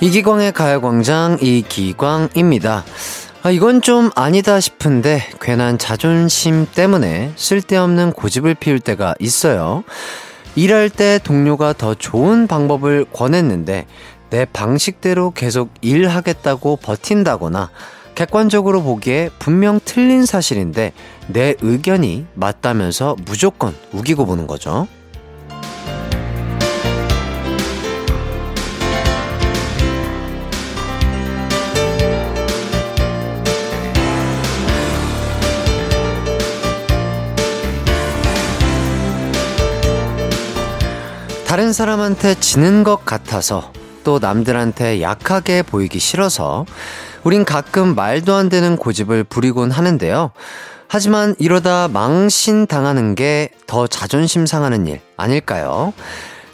이기광의 가요광장 이기광입니다. 아, 이건 좀 아니다 싶은데 괜한 자존심 때문에 쓸데없는 고집을 피울 때가 있어요. 일할 때 동료가 더 좋은 방법을 권했는데 내 방식대로 계속 일하겠다고 버틴다거나 객관적으로 보기에 분명 틀린 사실인데 내 의견이 맞다면서 무조건 우기고 보는 거죠. 다른 사람한테 지는 것 같아서 또 남들한테 약하게 보이기 싫어서 우린 가끔 말도 안 되는 고집을 부리곤 하는데요. 하지만 이러다 망신당하는 게 더 자존심 상하는 일 아닐까요?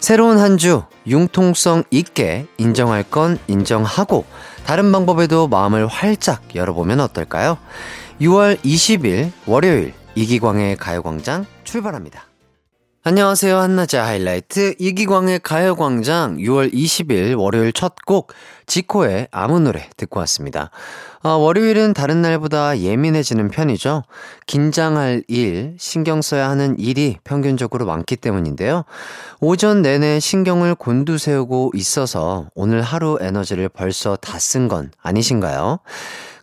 새로운 한 주 융통성 있게 인정할 건 인정하고 다른 방법에도 마음을 활짝 열어보면 어떨까요? 6월 20일 월요일 이기광의 가요광장 출발합니다. 안녕하세요. 한낮의 하이라이트 이기광의 가요광장 6월 20일 월요일 첫 곡 지코의 아무 노래 듣고 왔습니다. 월요일은 다른 날보다 예민해지는 편이죠. 긴장할 일, 신경 써야 하는 일이 평균적으로 많기 때문인데요. 오전 내내 신경을 곤두세우고 있어서 오늘 하루 에너지를 벌써 다 쓴 건 아니신가요?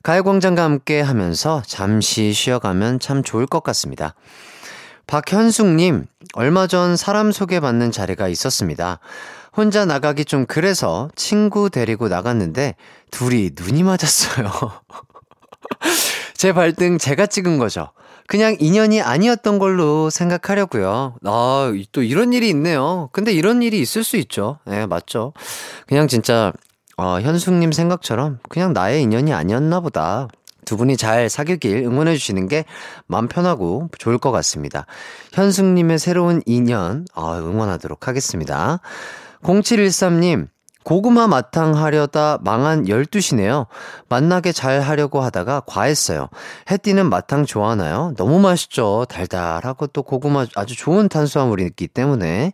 가요광장과 함께 하면서 잠시 쉬어가면 참 좋을 것 같습니다. 박현숙님, 얼마 전 사람 소개받는 자리가 있었습니다. 혼자 나가기 좀 그래서 친구 데리고 나갔는데 둘이 눈이 맞았어요. 제 발등 제가 찍은 거죠. 그냥 인연이 아니었던 걸로 생각하려고요. 아, 또 이런 일이 있네요. 근데 이런 일이 있을 수 있죠. 네, 맞죠. 그냥 진짜 현숙님 생각처럼 그냥 나의 인연이 아니었나 보다. 두 분이 잘 사귀길 응원해주시는 게 마음 편하고 좋을 것 같습니다. 현숙님의 새로운 인연 응원하도록 하겠습니다. 0713님, 고구마 마탕 하려다 망한 12시네요. 만나게 잘 하려고 하다가 과했어요. 햇띠는 마탕 좋아하나요? 너무 맛있죠. 달달하고 또 고구마 아주 좋은 탄수화물이 있기 때문에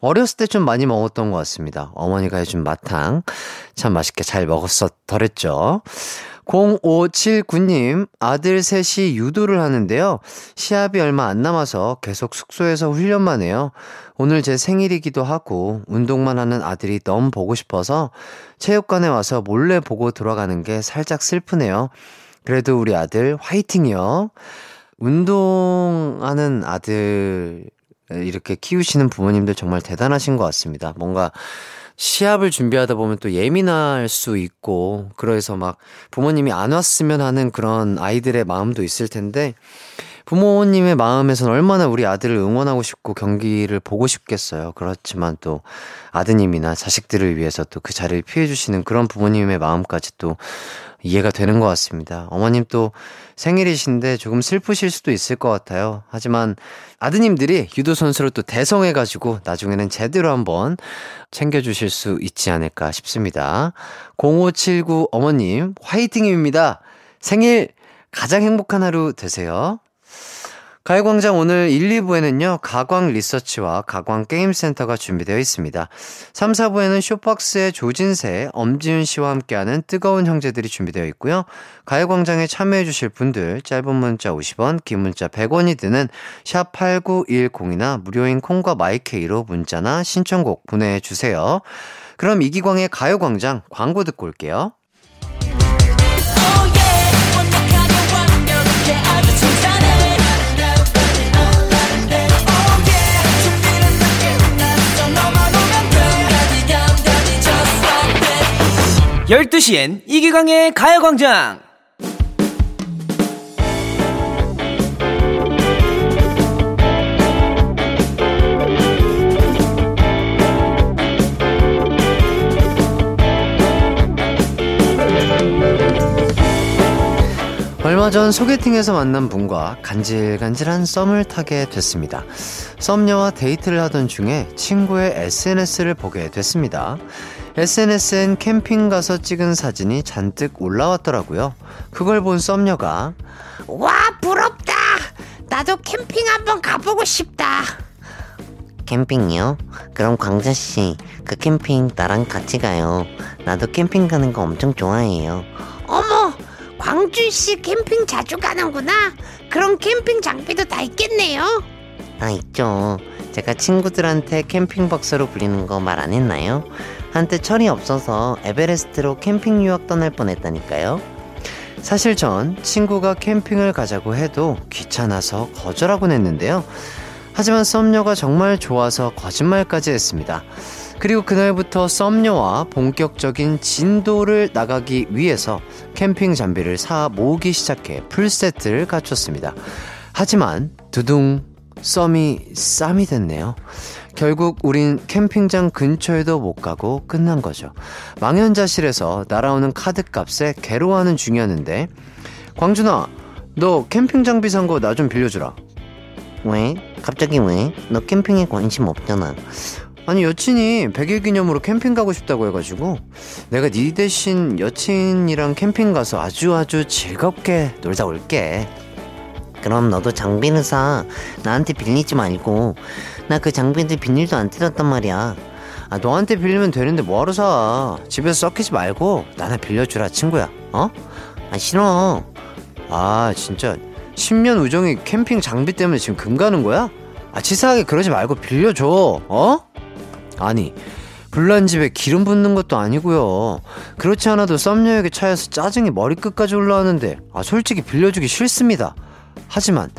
어렸을 때 좀 많이 먹었던 것 같습니다. 어머니가 해준 마탕 참 맛있게 잘 먹었었더랬죠. 0579님, 아들 셋이 유도를 하는데요. 시합이 얼마 안 남아서 계속 숙소에서 훈련만 해요. 오늘 제 생일이기도 하고 운동만 하는 아들이 너무 보고 싶어서 체육관에 와서 몰래 보고 돌아가는 게 살짝 슬프네요. 그래도 우리 아들 화이팅이요. 운동하는 아들 이렇게 키우시는 부모님들 정말 대단하신 것 같습니다. 뭔가 시합을 준비하다 보면 또 예민할 수 있고 그래서 막 부모님이 안 왔으면 하는 그런 아이들의 마음도 있을 텐데 부모님의 마음에선 얼마나 우리 아들을 응원하고 싶고 경기를 보고 싶겠어요. 그렇지만 또 아드님이나 자식들을 위해서 또 그 자리를 피해주시는 그런 부모님의 마음까지 또 이해가 되는 것 같습니다. 어머님 또 생일이신데 조금 슬프실 수도 있을 것 같아요. 하지만 아드님들이 유도선수로 또 대성해가지고 나중에는 제대로 한번 챙겨주실 수 있지 않을까 싶습니다. 0579 어머님 화이팅입니다. 생일 가장 행복한 하루 되세요. 가요광장 오늘 1, 2부에는요. 가광리서치와 가광게임센터가 준비되어 있습니다. 3, 4부에는 쇼박스의 조진세, 엄지윤 씨와 함께하는 뜨거운 형제들이 준비되어 있고요. 가요광장에 참여해 주실 분들 짧은 문자 50원, 긴 문자 100원이 드는 샵 8910이나 무료인 콩과 마이케이로 문자나 신청곡 보내주세요. 그럼 이기광의 가요광장 광고 듣고 올게요. 열두 시엔 이기광의 가요광장. 얼마 전 소개팅에서 만난 분과 간질간질한 썸을 타게 됐습니다. 썸녀와 데이트를 하던 중에 친구의 SNS를 보게 됐습니다. SNS엔 캠핑 가서 찍은 사진이 잔뜩 올라왔더라고요. 그걸 본 썸녀가 와 부럽다! 나도 캠핑 한번 가보고 싶다! 캠핑이요? 그럼 광자씨, 그 캠핑 나랑 같이 가요. 나도 캠핑 가는 거 엄청 좋아해요. 어머, 광준씨 캠핑 자주 가는구나. 그럼 캠핑 장비도 다 있겠네요? 아, 있죠. 제가 친구들한테 캠핑 박사로 불리는 거 말 안 했나요? 한때 철이 없어서 에베레스트로 캠핑 유학 떠날 뻔했다니까요. 사실 전 친구가 캠핑을 가자고 해도 귀찮아서 거절하곤 했는데요. 하지만 썸녀가 정말 좋아서 거짓말까지 했습니다. 그리고 그날부터 썸녀와 본격적인 진도를 나가기 위해서 캠핑 장비를 사 모으기 시작해 풀세트를 갖췄습니다. 하지만 두둥, 썸이 쌈이 됐네요. 결국 우린 캠핑장 근처에도 못 가고 끝난 거죠. 망연자실해서 날아오는 카드값에 괴로워하는 중이었는데, 광준아, 너 캠핑 장비 산 거 나 좀 빌려주라. 왜? 갑자기 왜? 너 캠핑에 관심 없잖아. 아니, 여친이 100일 기념으로 캠핑 가고 싶다고 해가지고 내가 네 대신 여친이랑 캠핑 가서 아주 즐겁게 놀다 올게. 그럼 너도 장비를 사. 나한테 빌리지 말고. 나 그 장비들 비닐도 안 뜯었단 말이야. 아, 너한테 빌리면 되는데 뭐하러 사. 집에서 썩히지 말고 나나 빌려주라, 친구야. 어? 아, 싫어. 아, 진짜 10년 우정이 캠핑 장비 때문에 지금 금 가는 거야? 아, 치사하게 그러지 말고 빌려줘. 어? 아니, 불난 집에 기름 붓는 것도 아니고요. 그렇지 않아도 썸녀에게 차여서 짜증이 머리끝까지 올라오는데, 아, 솔직히 빌려주기 싫습니다. 하지만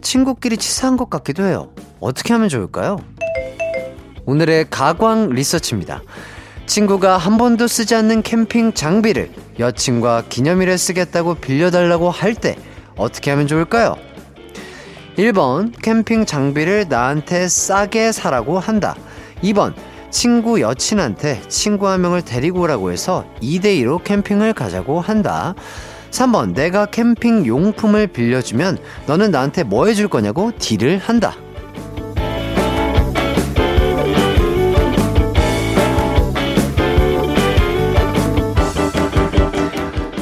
친구끼리 치사한 것 같기도 해요. 어떻게 하면 좋을까요? 오늘의 가광 리서치입니다. 친구가 한 번도 쓰지 않는 캠핑 장비를 여친과 기념일에 쓰겠다고 빌려달라고 할 때 어떻게 하면 좋을까요? 1번, 캠핑 장비를 나한테 싸게 사라고 한다. 2번, 친구 여친한테 친구 한 명을 데리고 오라고 해서 2대2로 캠핑을 가자고 한다. 3번, 내가 캠핑 용품을 빌려주면 너는 나한테 뭐 해줄 거냐고 딜을 한다.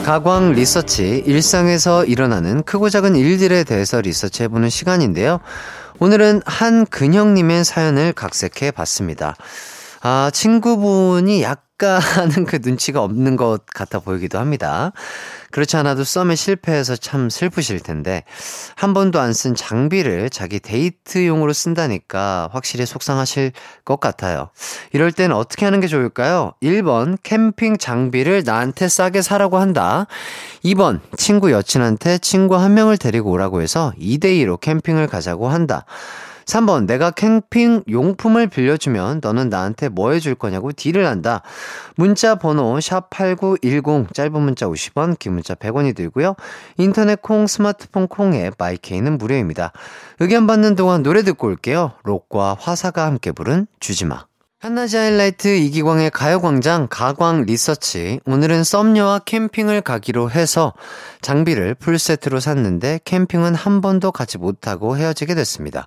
가광 리서치, 일상에서 일어나는 크고 작은 일들에 대해서 리서치해보는 시간인데요. 오늘은 한근형님의 사연을 각색해봤습니다. 아, 친구분이 약간 그 눈치가 없는 것 같아 보이기도 합니다. 그렇지 않아도 썸에 실패해서 참 슬프실 텐데, 한 번도 안 쓴 장비를 자기 데이트용으로 쓴다니까 확실히 속상하실 것 같아요. 이럴 땐 어떻게 하는 게 좋을까요? 1번, 캠핑 장비를 나한테 싸게 사라고 한다. 2번, 친구 여친한테 친구 한 명을 데리고 오라고 해서 2대2로 캠핑을 가자고 한다. 3번, 내가 캠핑 용품을 빌려주면 너는 나한테 뭐 해줄 거냐고 딜을 한다. 문자 번호 샵8910, 짧은 문자 50원, 긴 문자 100원이 들고요. 인터넷 콩, 스마트폰 콩에 마이케이는 무료입니다. 의견 받는 동안 노래 듣고 올게요. 록과 화사가 함께 부른 주지마. 한낮의 하이라이트, 이기광의 가요광장 가광 리서치. 오늘은 썸녀와 캠핑을 가기로 해서 장비를 풀세트로 샀는데 캠핑은 한 번도 가지 못하고 헤어지게 됐습니다.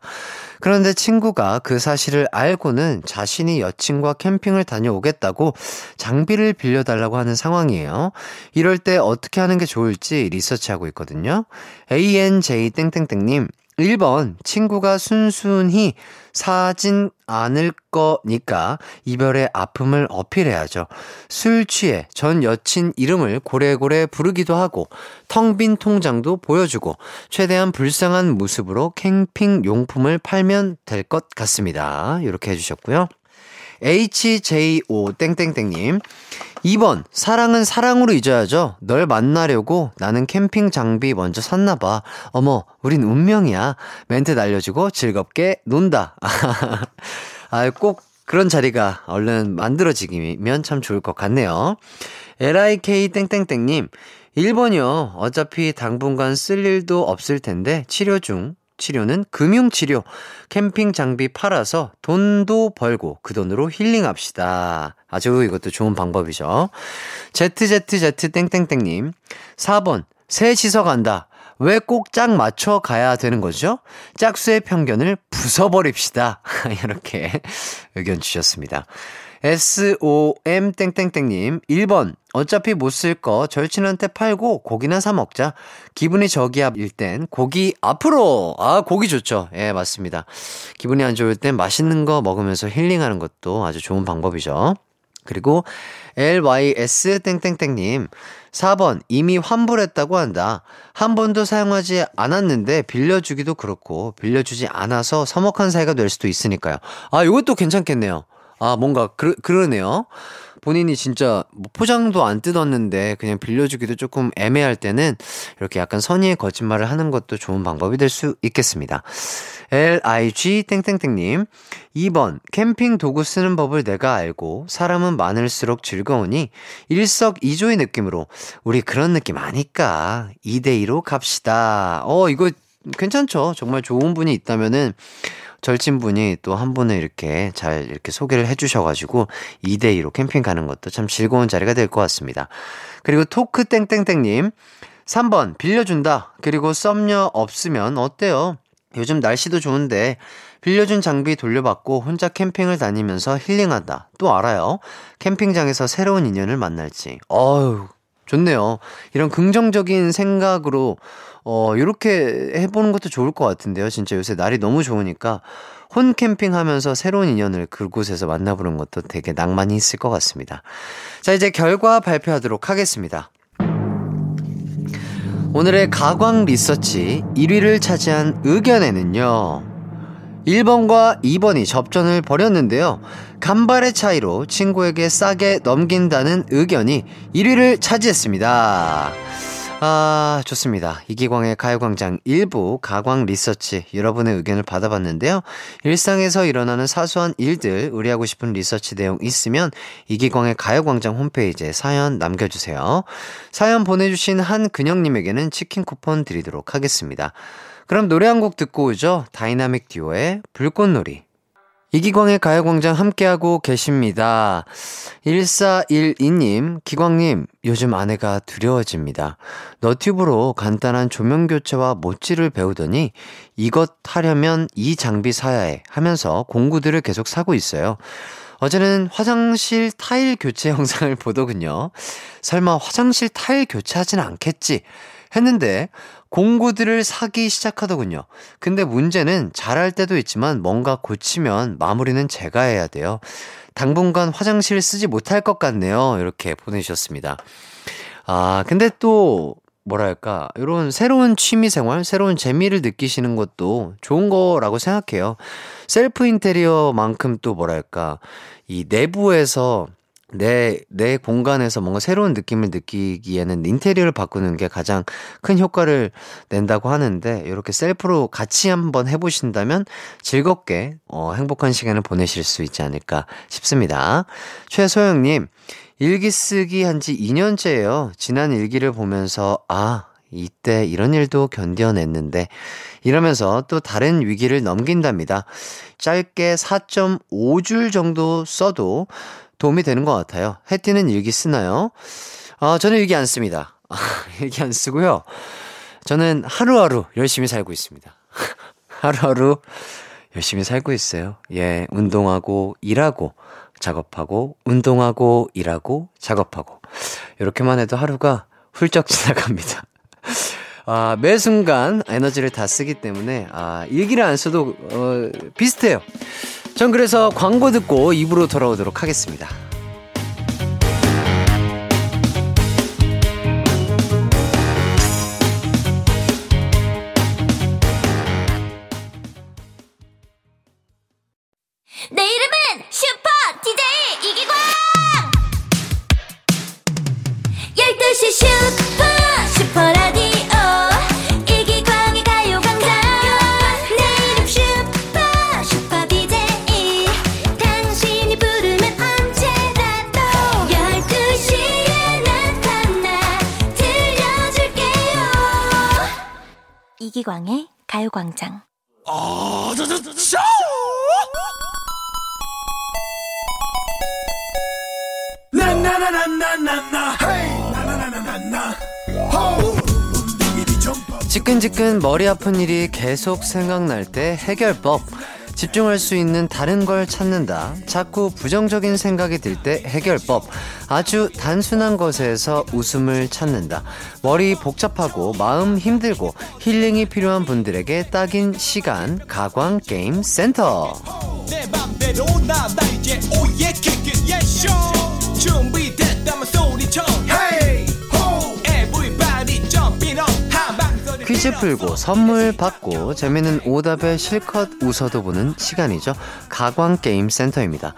그런데 친구가 그 사실을 알고는 자신이 여친과 캠핑을 다녀오겠다고 장비를 빌려달라고 하는 상황이에요. 이럴 때 어떻게 하는 게 좋을지 리서치하고 있거든요. ANJ 땡땡땡님, 1번, 친구가 순순히 사진 않을 거니까 이별의 아픔을 어필해야죠. 술 취해 전 여친 이름을 고래고래 부르기도 하고 텅 빈 통장도 보여주고 최대한 불쌍한 모습으로 캠핑 용품을 팔면 될 것 같습니다. 이렇게 해주셨고요. HJO 땡땡땡님, 2번, 사랑은 사랑으로 잊어야죠. 널 만나려고 나는 캠핑 장비 먼저 샀나봐. 어머, 우린 운명이야. 멘트 날려주고 즐겁게 논다. 아, 꼭 그런 자리가 얼른 만들어지면 참 좋을 것 같네요. LIK 땡땡땡님, 1번이요. 어차피 당분간 쓸 일도 없을 텐데 치료 중. 치료는 금융치료. 캠핑 장비 팔아서 돈도 벌고 그 돈으로 힐링합시다. 아주 이것도 좋은 방법이죠. ZZZ땡땡땡님, 4번, 셋이서 간다. 왜 꼭 짝 맞춰 가야 되는 거죠? 짝수의 편견을 부숴버립시다. 이렇게 의견 주셨습니다. SOM땡땡땡님 1번 어차피 못 쓸 거 절친한테 팔고 고기나 사 먹자. 기분이 저기압 일 땐 고기 앞으로. 아 고기 좋죠. 예 맞습니다. 기분이 안 좋을 땐 맛있는 거 먹으면서 힐링하는 것도 아주 좋은 방법이죠. 그리고 LYS땡땡땡님 4번 이미 환불했다고 한다. 한 번도 사용하지 않았는데 빌려주기도 그렇고 빌려주지 않아서 서먹한 사이가 될 수도 있으니까요. 아 이것도 괜찮겠네요. 아 뭔가 그러네요. 본인이 진짜 포장도 안 뜯었는데 그냥 빌려주기도 조금 애매할 때는 이렇게 약간 선의의 거짓말을 하는 것도 좋은 방법이 될 수 있겠습니다. LIG땡땡땡님 2번 캠핑 도구 쓰는 법을 내가 알고 사람은 많을수록 즐거우니 일석이조의 느낌으로 우리 그런 느낌 아니까 2대2로 갑시다. 이거 괜찮죠. 정말 좋은 분이 있다면은 절친분이 또 한 분을 이렇게 잘 이렇게 소개를 해주셔가지고 2대2로 캠핑 가는 것도 참 즐거운 자리가 될 것 같습니다. 그리고 토크땡땡땡님 3번 빌려준다. 그리고 썸녀 없으면 어때요? 요즘 날씨도 좋은데 빌려준 장비 돌려받고 혼자 캠핑을 다니면서 힐링한다. 또 알아요. 캠핑장에서 새로운 인연을 만날지. 어휴 좋네요. 이런 긍정적인 생각으로 이렇게 해보는 것도 좋을 것 같은데요. 진짜 요새 날이 너무 좋으니까 혼 캠핑하면서 새로운 인연을 그곳에서 만나보는 것도 되게 낭만이 있을 것 같습니다. 자 이제 결과 발표하도록 하겠습니다. 오늘의 가광 리서치 1위를 차지한 의견에는요. 1번과 2번이 접전을 벌였는데요. 간발의 차이로 친구에게 싸게 넘긴다는 의견이 1위를 차지했습니다. 아, 좋습니다. 이기광의 가요광장 1부 가광 리서치 여러분의 의견을 받아봤는데요. 일상에서 일어나는 사소한 일들 의뢰하고 싶은 리서치 내용 있으면 이기광의 가요광장 홈페이지에 사연 남겨주세요. 사연 보내주신 한근영님에게는 치킨 쿠폰 드리도록 하겠습니다. 그럼 노래 한 곡 듣고 오죠. 다이나믹 듀오의 불꽃놀이. 이기광의 가요광장 함께하고 계십니다. 1412님, 기광님, 요즘 아내가 두려워집니다. 너튜브로 간단한 조명교체와 못질을 배우더니 이것 하려면 이 장비 사야 해 하면서 공구들을 계속 사고 있어요. 어제는 화장실 타일 교체 영상을 보더군요. 설마 화장실 타일 교체하진 않겠지 했는데 공구들을 사기 시작하더군요. 근데 문제는 잘할 때도 있지만 뭔가 고치면 마무리는 제가 해야 돼요. 당분간 화장실 쓰지 못할 것 같네요. 이렇게 보내주셨습니다. 아 근데 또 뭐랄까 이런 새로운 취미생활, 새로운 재미를 느끼시는 것도 좋은 거라고 생각해요. 셀프 인테리어만큼 또 뭐랄까 이 내부에서 내 공간에서 뭔가 새로운 느낌을 느끼기에는 인테리어를 바꾸는 게 가장 큰 효과를 낸다고 하는데 이렇게 셀프로 같이 한번 해보신다면 즐겁게 행복한 시간을 보내실 수 있지 않을까 싶습니다. 최소영님 일기 쓰기 한지 2년째예요. 지난 일기를 보면서 이때 이런 일도 견뎌냈는데 이러면서 또 다른 위기를 넘긴답니다. 짧게 4.5줄 정도 써도 도움이 되는 것 같아요. 해띠는 일기 쓰나요? 저는 일기 안 씁니다. 일기 안 쓰고요. 저는 하루하루 열심히 살고 있습니다. 하루하루 열심히 살고 있어요. 예, 운동하고 일하고 작업하고 운동하고 일하고 작업하고 이렇게만 해도 하루가 훌쩍 지나갑니다. 매 순간 에너지를 다 쓰기 때문에 일기를 안 써도 비슷해요. 전 그래서 광고 듣고 입으로 돌아오도록 하겠습니다. 내 이름은 슈퍼 DJ 이기광 12시 슈퍼라디오 이기광의 가요광장. 지끈지끈 머리 아픈 일이 계속 생각날 때 해결법. 집중할 수 있는 다른 걸 찾는다. 자꾸 부정적인 생각이 들 때 해결법. 아주 단순한 것에서 웃음을 찾는다. 머리 복잡하고 마음 힘들고 힐링이 필요한 분들에게 딱인 시간 가광 게임 센터. 내 맘대로 나 이제 오예 킥킥 예쇼 준비됐다면 소리쳐 헤이 호 에브리바디 점핑 업 퀴즈 풀고 선물 받고 재미있는 오답에 실컷 웃어도 보는 시간이죠. 가광게임센터입니다.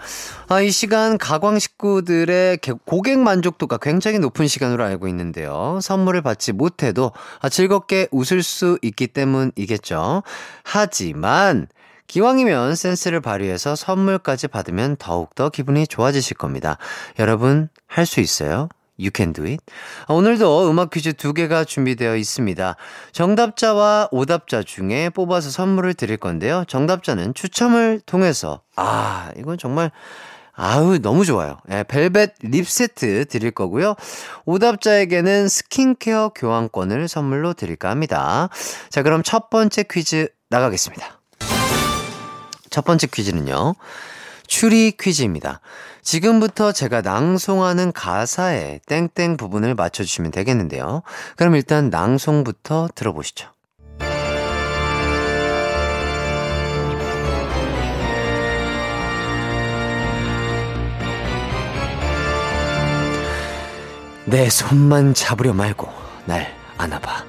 이 시간 가광 식구들의 고객 만족도가 굉장히 높은 시간으로 알고 있는데요. 선물을 받지 못해도 즐겁게 웃을 수 있기 때문이겠죠. 하지만 기왕이면 센스를 발휘해서 선물까지 받으면 더욱더 기분이 좋아지실 겁니다. 여러분 할 수 있어요. You can do it. 오늘도 음악 퀴즈 2개가 준비되어 있습니다. 정답자와 오답자 중에 뽑아서 선물을 드릴 건데요. 정답자는 추첨을 통해서 이건 정말 너무 좋아요. 벨벳 립 세트 드릴 거고요. 오답자에게는 스킨케어 교환권을 선물로 드릴까 합니다. 자, 그럼 첫 번째 퀴즈 나가겠습니다. 첫 번째 퀴즈는요. 추리 퀴즈입니다. 지금부터 제가 낭송하는 가사의 땡땡 부분을 맞춰주시면 되겠는데요. 그럼 일단 낭송부터 들어보시죠. 내 손만 잡으려 말고 날 안아봐.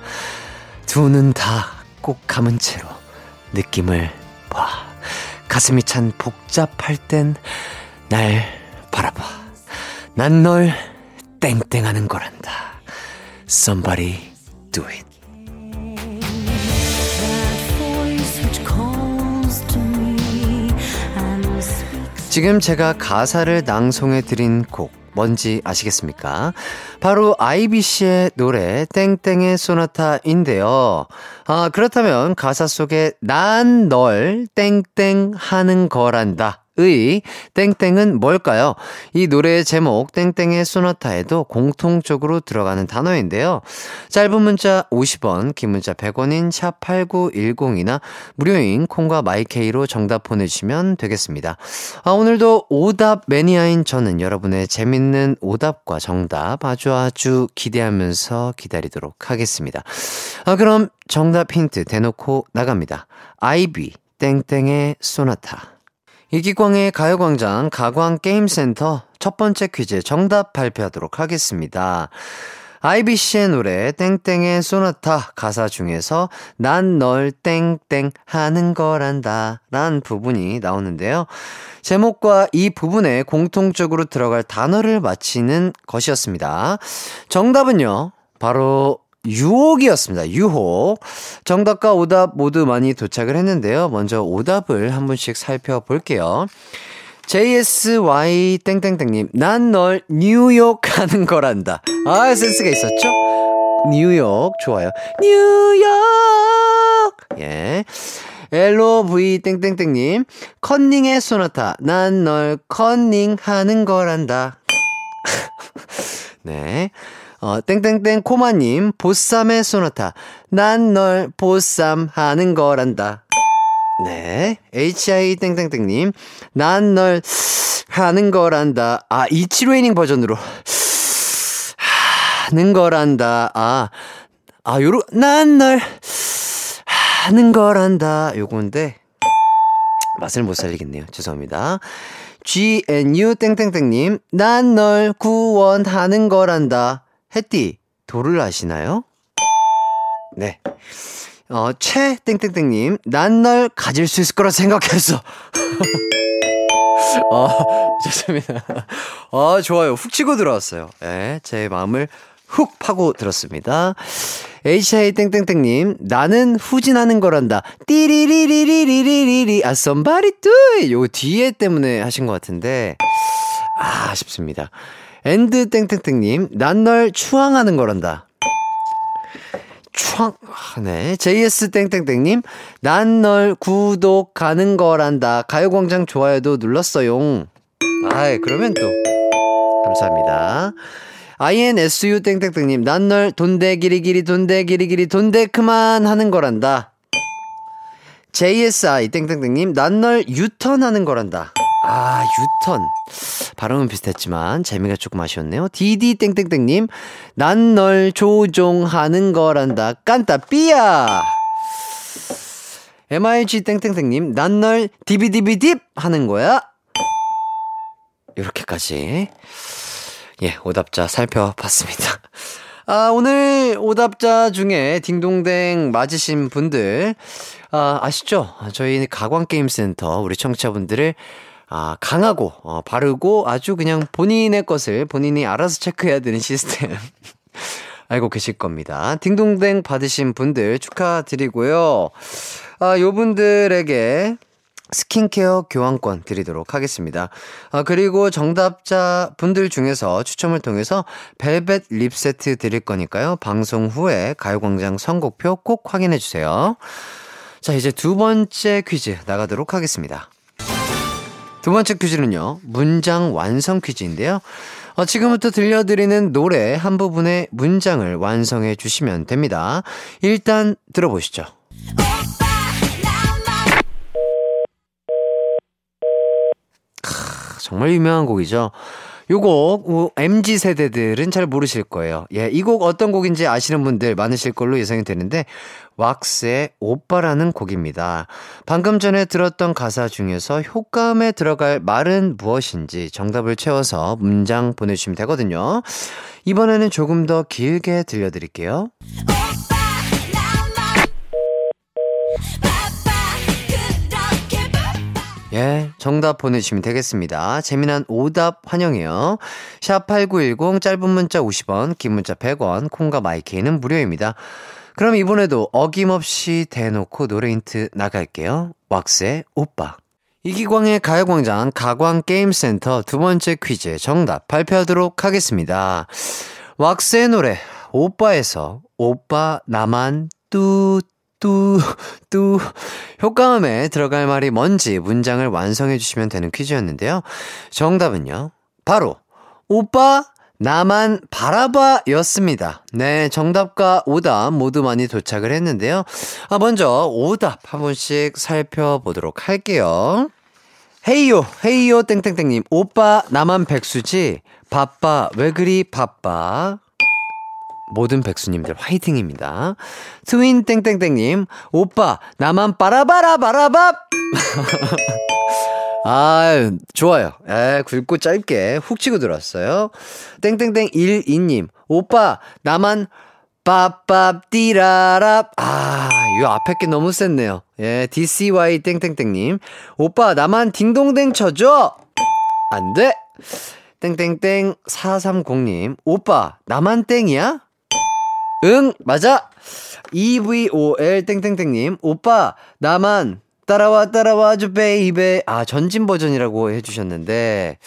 두 눈 다 꼭 감은 채로 느낌을 봐. 가슴이 찬 복잡할 땐 날 바라봐. 난 널 땡땡하는 거란다. Somebody do it. 지금 제가 가사를 낭송해 드린 곡 뭔지 아시겠습니까? 바로 IBC의 노래 땡땡의 소나타인데요. 그렇다면 가사 속에 난 널 땡땡 하는 거란다 의 땡땡은 뭘까요? 이 노래의 제목 땡땡의 소나타에도 공통적으로 들어가는 단어인데요. 짧은 문자 50원, 긴 문자 100원인 샵8910이나 무료인 콩과 마이케이로 정답 보내주시면 되겠습니다. 오늘도 오답 매니아인 저는 여러분의 재밌는 오답과 정답 아주 기대하면서 기다리도록 하겠습니다. 그럼 정답 힌트 대놓고 나갑니다. 아이비 땡땡의 소나타. 이기광의 가요광장 가광게임센터 첫 번째 퀴즈 정답 발표하도록 하겠습니다. IBC의 노래 땡땡의 소나타 가사 중에서 난 널 땡땡 하는 거란다 라는 부분이 나오는데요. 제목과 이 부분에 공통적으로 들어갈 단어를 맞히는 것이었습니다. 정답은요. 바로 유혹이었습니다. 유혹. 정답과 오답 모두 많이 도착을 했는데요. 먼저 오답을 한 분씩 살펴볼게요. JSY 땡땡땡님, 난 널 뉴욕 가는 거란다. 센스가 있었죠? 뉴욕 좋아요. 뉴욕. 예. LOV 땡땡땡님, 컨닝의 소나타, 난 널 컨닝하는 거란다. 네. 땡땡땡 코마님, 보쌈의 소나타, 난 널 보쌈 하는 거란다. 네. HI 땡땡땡님, 난 널 하는 거란다. 이치레이닝 버전으로 하는 거란다. 요런 난 널 하는 거란다. 요건데 맛을 못 살리겠네요. 죄송합니다. GNU 땡땡땡님, 난 널 구원하는 거란다. 해띠, 도를 아시나요? 네. 최 땡땡땡님, 난 널 가질 수 있을 거라 생각했어. 죄송합니다. 좋아요. 훅 치고 들어왔어요. 네, 제 마음을 훅 파고 들었습니다. HI 땡땡땡님, 나는 후진하는 거란다. 띠리리리리리리리, somebody do it. 요거 뒤에 때문에 하신 것 같은데, 아쉽습니다. 엔드 땡땡땡님, 난 널 추앙하는 거란다. 추앙. 네. JS 땡땡땡님, 난 널 구독하는 거란다. 가요광장 좋아요도 눌렀어용. 그러면 또 감사합니다. INSU 땡땡땡님, 난 널 돈대 기리기리 돈대 그만 하는 거란다. JSI 땡땡땡님, 난 널 유턴하는 거란다. 아, 유턴. 발음은 비슷했지만 재미가 조금 아쉬웠네요. 디디 땡땡땡님, 난 널 조종하는 거란다. 깐따 삐야. MIG 땡땡땡님, 난 널 디비디비딥 하는 거야. 이렇게까지, 예, 오답자 살펴봤습니다. 아, 오늘 오답자 중에 딩동댕 맞으신 분들, 아, 아시죠? 저희 가광게임센터 우리 청취자분들을, 아, 강하고, 바르고, 아주 그냥 본인의 것을 본인이 알아서 체크해야 되는 시스템 알고 계실 겁니다. 딩동댕 받으신 분들 축하드리고요. 아, 요 분들에게 스킨케어 교환권 드리도록 하겠습니다. 아, 그리고 정답자 분들 중에서 추첨을 통해서 벨벳 립 세트 드릴 거니까요. 방송 후에 가요광장 선곡표 꼭 확인해 주세요. 자, 이제 두 번째 퀴즈 나가도록 하겠습니다. 두 번째 퀴즈는요, 문장 완성 퀴즈인데요. 지금부터 들려드리는 노래 한 부분의 문장을 완성해 주시면 됩니다. 일단 들어보시죠. 정말 유명한 곡이죠. 이 곡 MZ세대들은 잘 모르실 거예요. 예, 이 곡 어떤 곡인지 아시는 분들 많으실 걸로 예상이 되는데, 왁스의 오빠라는 곡입니다. 방금 전에 들었던 가사 중에서 효감에 들어갈 말은 무엇인지 정답을 채워서 문장 보내주시면 되거든요. 이번에는 조금 더 길게 들려드릴게요. 예, 정답 보내주시면 되겠습니다. 재미난 오답 환영해요. 샵8910, 짧은 문자 50원, 긴 문자 100원, 콩과 마이케이는 무료입니다. 그럼 이번에도 어김없이 대놓고 노래 힌트 나갈게요. 왁스의 오빠. 이기광의 가요광장 가광게임센터 두 번째 퀴즈 정답 발표하도록 하겠습니다. 왁스의 노래 오빠에서 오빠 나만 뚜 효과음에 들어갈 말이 뭔지 문장을 완성해 주시면 되는 퀴즈였는데요. 정답은요, 바로 오빠 나만 바라봐 였습니다. 네, 정답과 오답 모두 많이 도착을 했는데요. 아, 먼저 오답 한 번씩 살펴보도록 할게요. 헤이요 헤이요 땡땡땡님, 오빠 나만 백수지 바빠 왜 그리 바빠. 모든 백수님들 화이팅입니다. 트윈 땡땡땡님, 오빠 나만 빠라바라 바라밥. 아, 좋아요. 에, 굵고 짧게 훅 치고 들었어요. 땡땡땡 12님, 오빠 나만 빠빠띠라랍. 아, 요 앞에 게 너무 셌네요. 예, DCY 땡땡땡님, 오빠 나만 딩동댕 쳐줘. 안 돼. 땡땡땡 430님, 오빠 나만 땡이야? 응, 맞아. EVOL 땡땡땡님, 오빠 나만 따라와줘 베이베. 아, 전진 버전이라고 해주셨는데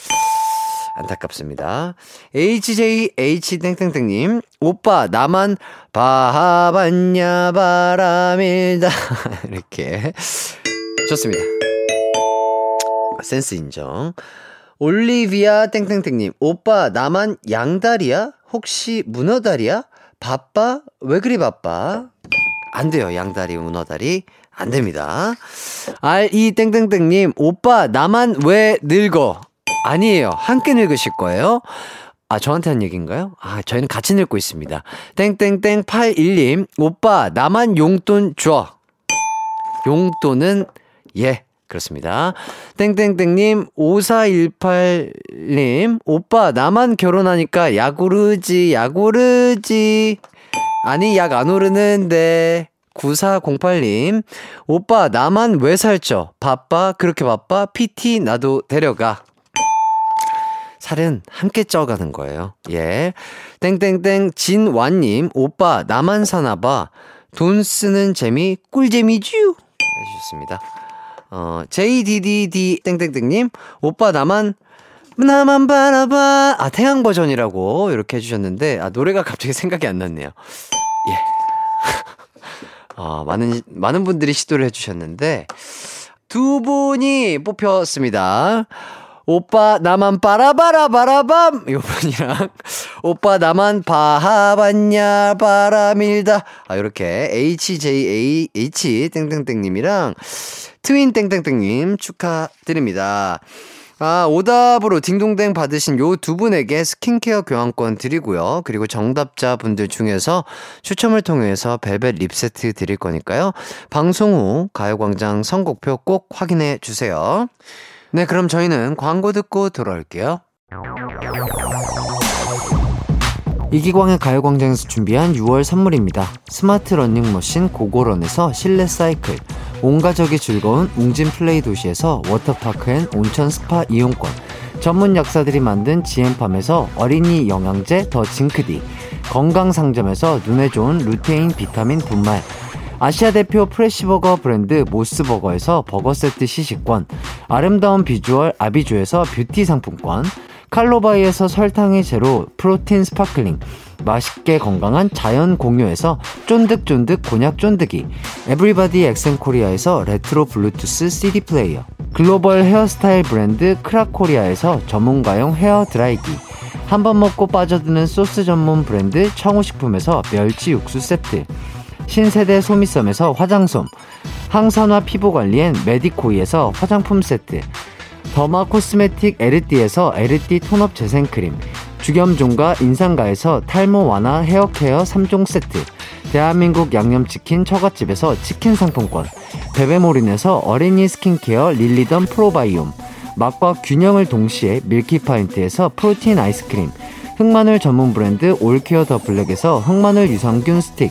안타깝습니다. HJH 땡땡땡님, 오빠 나만 바하반야 바람일다. 이렇게 좋습니다. 센스 인정. 올리비아 땡땡땡님, 오빠 나만 양다리야? 혹시 문어다리야? 바빠? 왜 그리 바빠? 안 돼요. 양다리, 문어다리. 안 됩니다. R.E. 땡땡땡님, 오빠 나만 왜 늙어? 아니에요. 함께 늙으실 거예요. 아, 저한테 한 얘기인가요? 아, 저희는 같이 늙고 있습니다. 땡땡땡 81님, 오빠 나만 용돈 줘. 용돈은 예, 그렇습니다. 땡땡땡님, 5418님, 오빠 나만 결혼하니까 약 오르지. 아니, 약 안 오르는데. 9408님, 오빠 나만 왜 살쪄? 바빠? 그렇게 바빠? PT 나도 데려가. 살은 함께 쪄가는 거예요. 예. 땡땡땡 진완님, 오빠 나만 사나봐. 돈 쓰는 재미 꿀재미쥬 해주셨습니다. JDDD 땡땡땡님, 오빠 나만 바라봐. 아, 태양 버전이라고 이렇게 해주셨는데, 아, 노래가 갑자기 생각이 안 났네요. 예. 많은 분들이 시도를 해주셨는데 두 분이 뽑혔습니다. 오빠 나만 빠라바라바라밤 요분이랑 오빠 나만 바하봤냐 바라밀다 아 요렇게 HJAH 땡땡땡님이랑 트윈 땡땡땡님 축하드립니다. 아 오답으로 딩동댕 받으신 요 두 분에게 스킨케어 교환권 드리고요. 그리고 정답자분들 중에서 추첨을 통해서 벨벳 립세트 드릴 거니까요. 방송 후 가요광장 선곡표 꼭 확인해 주세요. 네, 그럼 저희는 광고 듣고 돌아올게요. 이기광의 가요광장에서 준비한 6월 선물입니다. 스마트 러닝머신 고고런에서 실내 사이클, 온가족이 즐거운 웅진 플레이 도시에서 워터파크 앤 온천 스파 이용권, 전문 약사들이 만든 지앤팜에서 어린이 영양제 더 징크디, 건강상점에서 눈에 좋은 루테인 비타민 분말, 아시아 대표 프레시버거 브랜드 모스버거에서 버거세트 시식권, 아름다운 비주얼 아비주에서 뷰티 상품권, 칼로바이에서 설탕의 제로 프로틴 스파클링, 맛있게 건강한 자연 공유에서 쫀득쫀득 곤약 쫀득이, 에브리바디 엑센코리아에서 레트로 블루투스 CD 플레이어, 글로벌 헤어스타일 브랜드 크라코리아에서 전문가용 헤어 드라이기, 한번 먹고 빠져드는 소스 전문 브랜드 청우식품에서 멸치 육수 세트, 신세대 소미섬에서 화장솜, 항산화 피부관리엔 메디코이에서 화장품 세트, 더마 코스메틱 에르띠에서 에르띠 톤업 재생크림, 주겸종과 인상가에서 탈모 완화 헤어케어 3종 세트, 대한민국 양념치킨 처갓집에서 치킨 상품권, 베베모린에서 어린이 스킨케어 릴리던 프로바이옴, 맛과 균형을 동시에 밀키파인트에서 프로틴 아이스크림, 흑마늘 전문 브랜드 올케어 더 블랙에서 흑마늘 유산균 스틱,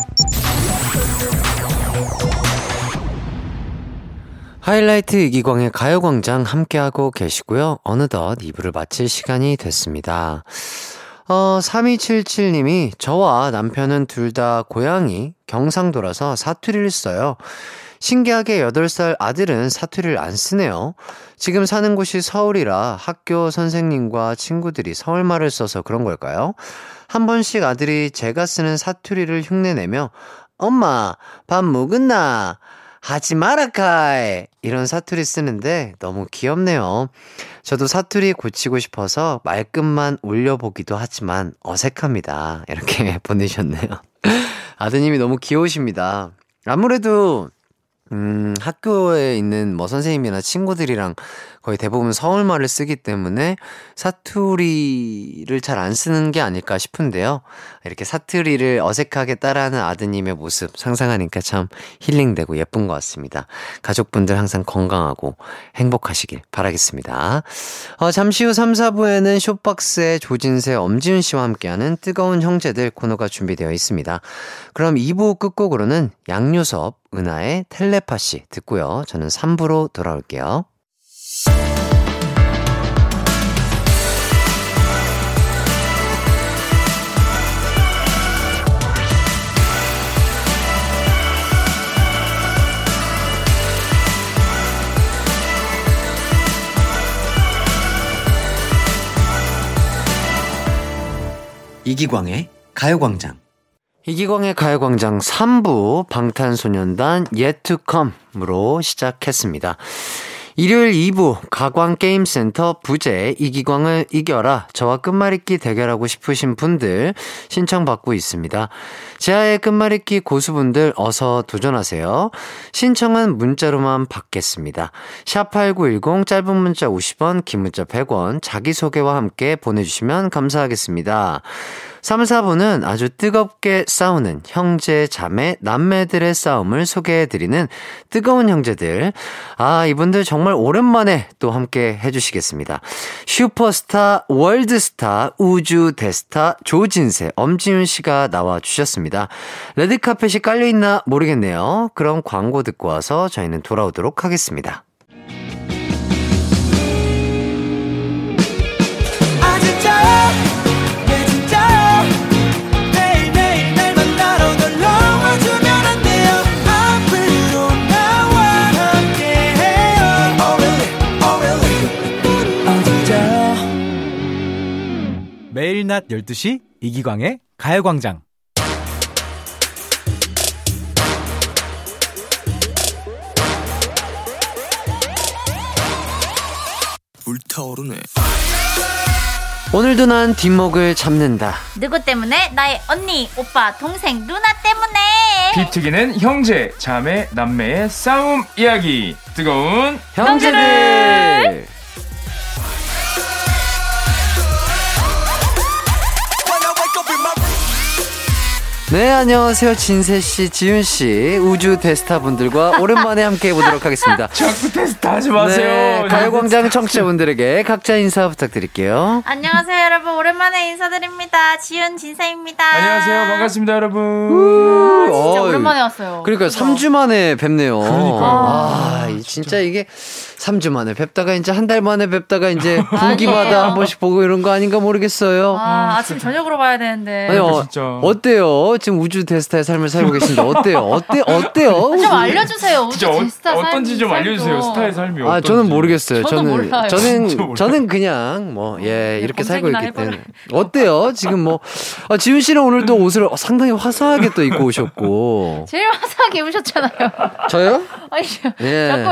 하이라이트 이기광의 가요광장 함께하고 계시고요. 어느덧 2부를 마칠 시간이 됐습니다. 3277님이 저와 남편은 둘 다 고향이 경상도라서 사투리를 써요. 신기하게 8살 아들은 사투리를 안 쓰네요. 지금 사는 곳이 서울이라 학교 선생님과 친구들이 서울말을 써서 그런 걸까요? 한 번씩 아들이 제가 쓰는 사투리를 흉내내며 엄마 밥 먹었나? 하지 마라카이 이런 사투리 쓰는데 너무 귀엽네요. 저도 사투리 고치고 싶어서 말끝만 올려보기도 하지만 어색합니다. 이렇게 보내셨네요. 아드님이 너무 귀여우십니다. 아무래도 학교에 있는 뭐 선생님이나 친구들이랑 거의 대부분 서울말을 쓰기 때문에 사투리를 잘 안 쓰는 게 아닐까 싶은데요. 이렇게 사투리를 어색하게 따라하는 아드님의 모습 상상하니까 참 힐링되고 예쁜 것 같습니다. 가족분들 항상 건강하고 행복하시길 바라겠습니다. 잠시 후 3, 4부에는 쇼박스의 조진세, 엄지윤 씨와 함께하는 뜨거운 형제들 코너가 준비되어 있습니다. 그럼 2부 끝곡으로는 양요섭, 은하의 텔레파시 듣고요. 저는 3부로 돌아올게요. 이기광의 가요광장. 이기광의 가요광장 3부 방탄소년단 Yet to Come으로 시작했습니다. 일요일 2부 가광게임센터 부재 이기광을 이겨라 저와 끝말잇기 대결하고 싶으신 분들 신청받고 있습니다. 지하의 끝말잇기 고수분들 어서 도전하세요. 신청은 문자로만 받겠습니다. 샵8910 짧은 문자 50원 긴 문자 100원 자기소개와 함께 보내주시면 감사하겠습니다. 3, 4부는 아주 뜨겁게 싸우는 형제, 자매, 남매들의 싸움을 소개해드리는 뜨거운 형제들. 아, 이분들 정말 오랜만에 또 함께 해주시겠습니다. 슈퍼스타, 월드스타, 우주 대스타, 조진세, 엄지윤 씨가 나와주셨습니다. 레드카펫이 깔려있나 모르겠네요. 그럼 광고 듣고 와서 저희는 돌아오도록 하겠습니다. 아, 진짜? 매일 낮 12시 이기광의 가요광장. 불타오르네. 오늘도 난 뒷목을 잡는다. 누구 때문에? 나의 언니, 오빠, 동생, 누나 때문에. 비트기는 형제, 자매, 남매의 싸움 이야기. 뜨거운 형제들. 네, 안녕하세요. 진세씨, 지윤씨, 우주 대스타분들과 오랜만에 함께해보도록 하겠습니다. 자꾸 테스트 하지 마세요. 네, 가요광장 청취자분들에게 각자 인사 부탁드릴게요. 안녕하세요 여러분, 오랜만에 인사드립니다. 지윤, 진세입니다. 안녕하세요, 반갑습니다 여러분. 우, 진짜 오랜만에 왔어요. 그러니까요, 3주 만에 뵙네요. 그러니까요. 아, 진짜 이게 3주 만에 뵙다가 이제 한 달 만에 뵙다가 이제 분기마다 한 번씩 보고 이런 거 아닌가 모르겠어요. 아, 아침 저녁으로 봐야 되는데. 아니요, 진짜. 어때요? 지금 우주 대스타의 삶을 살고 계신데 어때요? 어때요? 좀 알려주세요. 우주 대스타 어떤지 좀 알려주세요. 스타의 삶이 어떤지. 아, 저는 모르겠어요. 저는 몰라요. 저는 그냥 뭐 예, 이렇게 살고 있기 때문에. 어때요? 지금 뭐 지윤 씨는 오늘 또 옷을 상당히 화사하게 또 입고 오셨고. 제일 화사하게 입으셨잖아요. 저요? 아니, 예.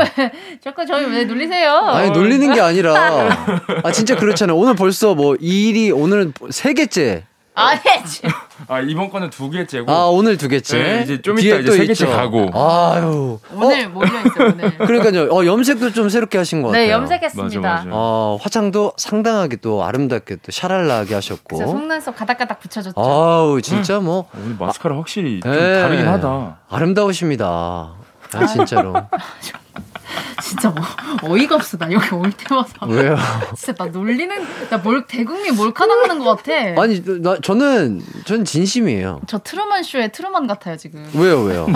자꾸 저희 왜 놀리세요? 아니, 놀리는 게 아니라 아, 진짜 그렇잖아요. 오늘 벌써 뭐 일이 오늘은 3개째. 아, 이번 거는 2개째고. 아, 오늘 2개째. 네, 이제 좀 이따 이제 3개째 가고. 아유. 오늘 몰려있어요, 오늘. 그러니까요. 염색도 좀 새롭게 하신 것 같아요. 네, 염색했습니다. 맞아. 화장도 상당하게 또 아름답게 또 샤랄라하게 하셨고. 진짜 속눈썹 가닥가닥 붙여줬죠. 아우, 진짜 뭐. 오늘 마스카라 확실히 좀 다르긴 하다. 아름다우십니다. 아, 진짜로. 진짜 뭐 어이가 없어. 나 여기 올 때마다. 왜요? 진짜 나 놀리는, 대국민 몰카당하는 것 같아. 아니, 저는 진심이에요. 저 트루먼 쇼의 트루먼 같아요 지금. 왜요?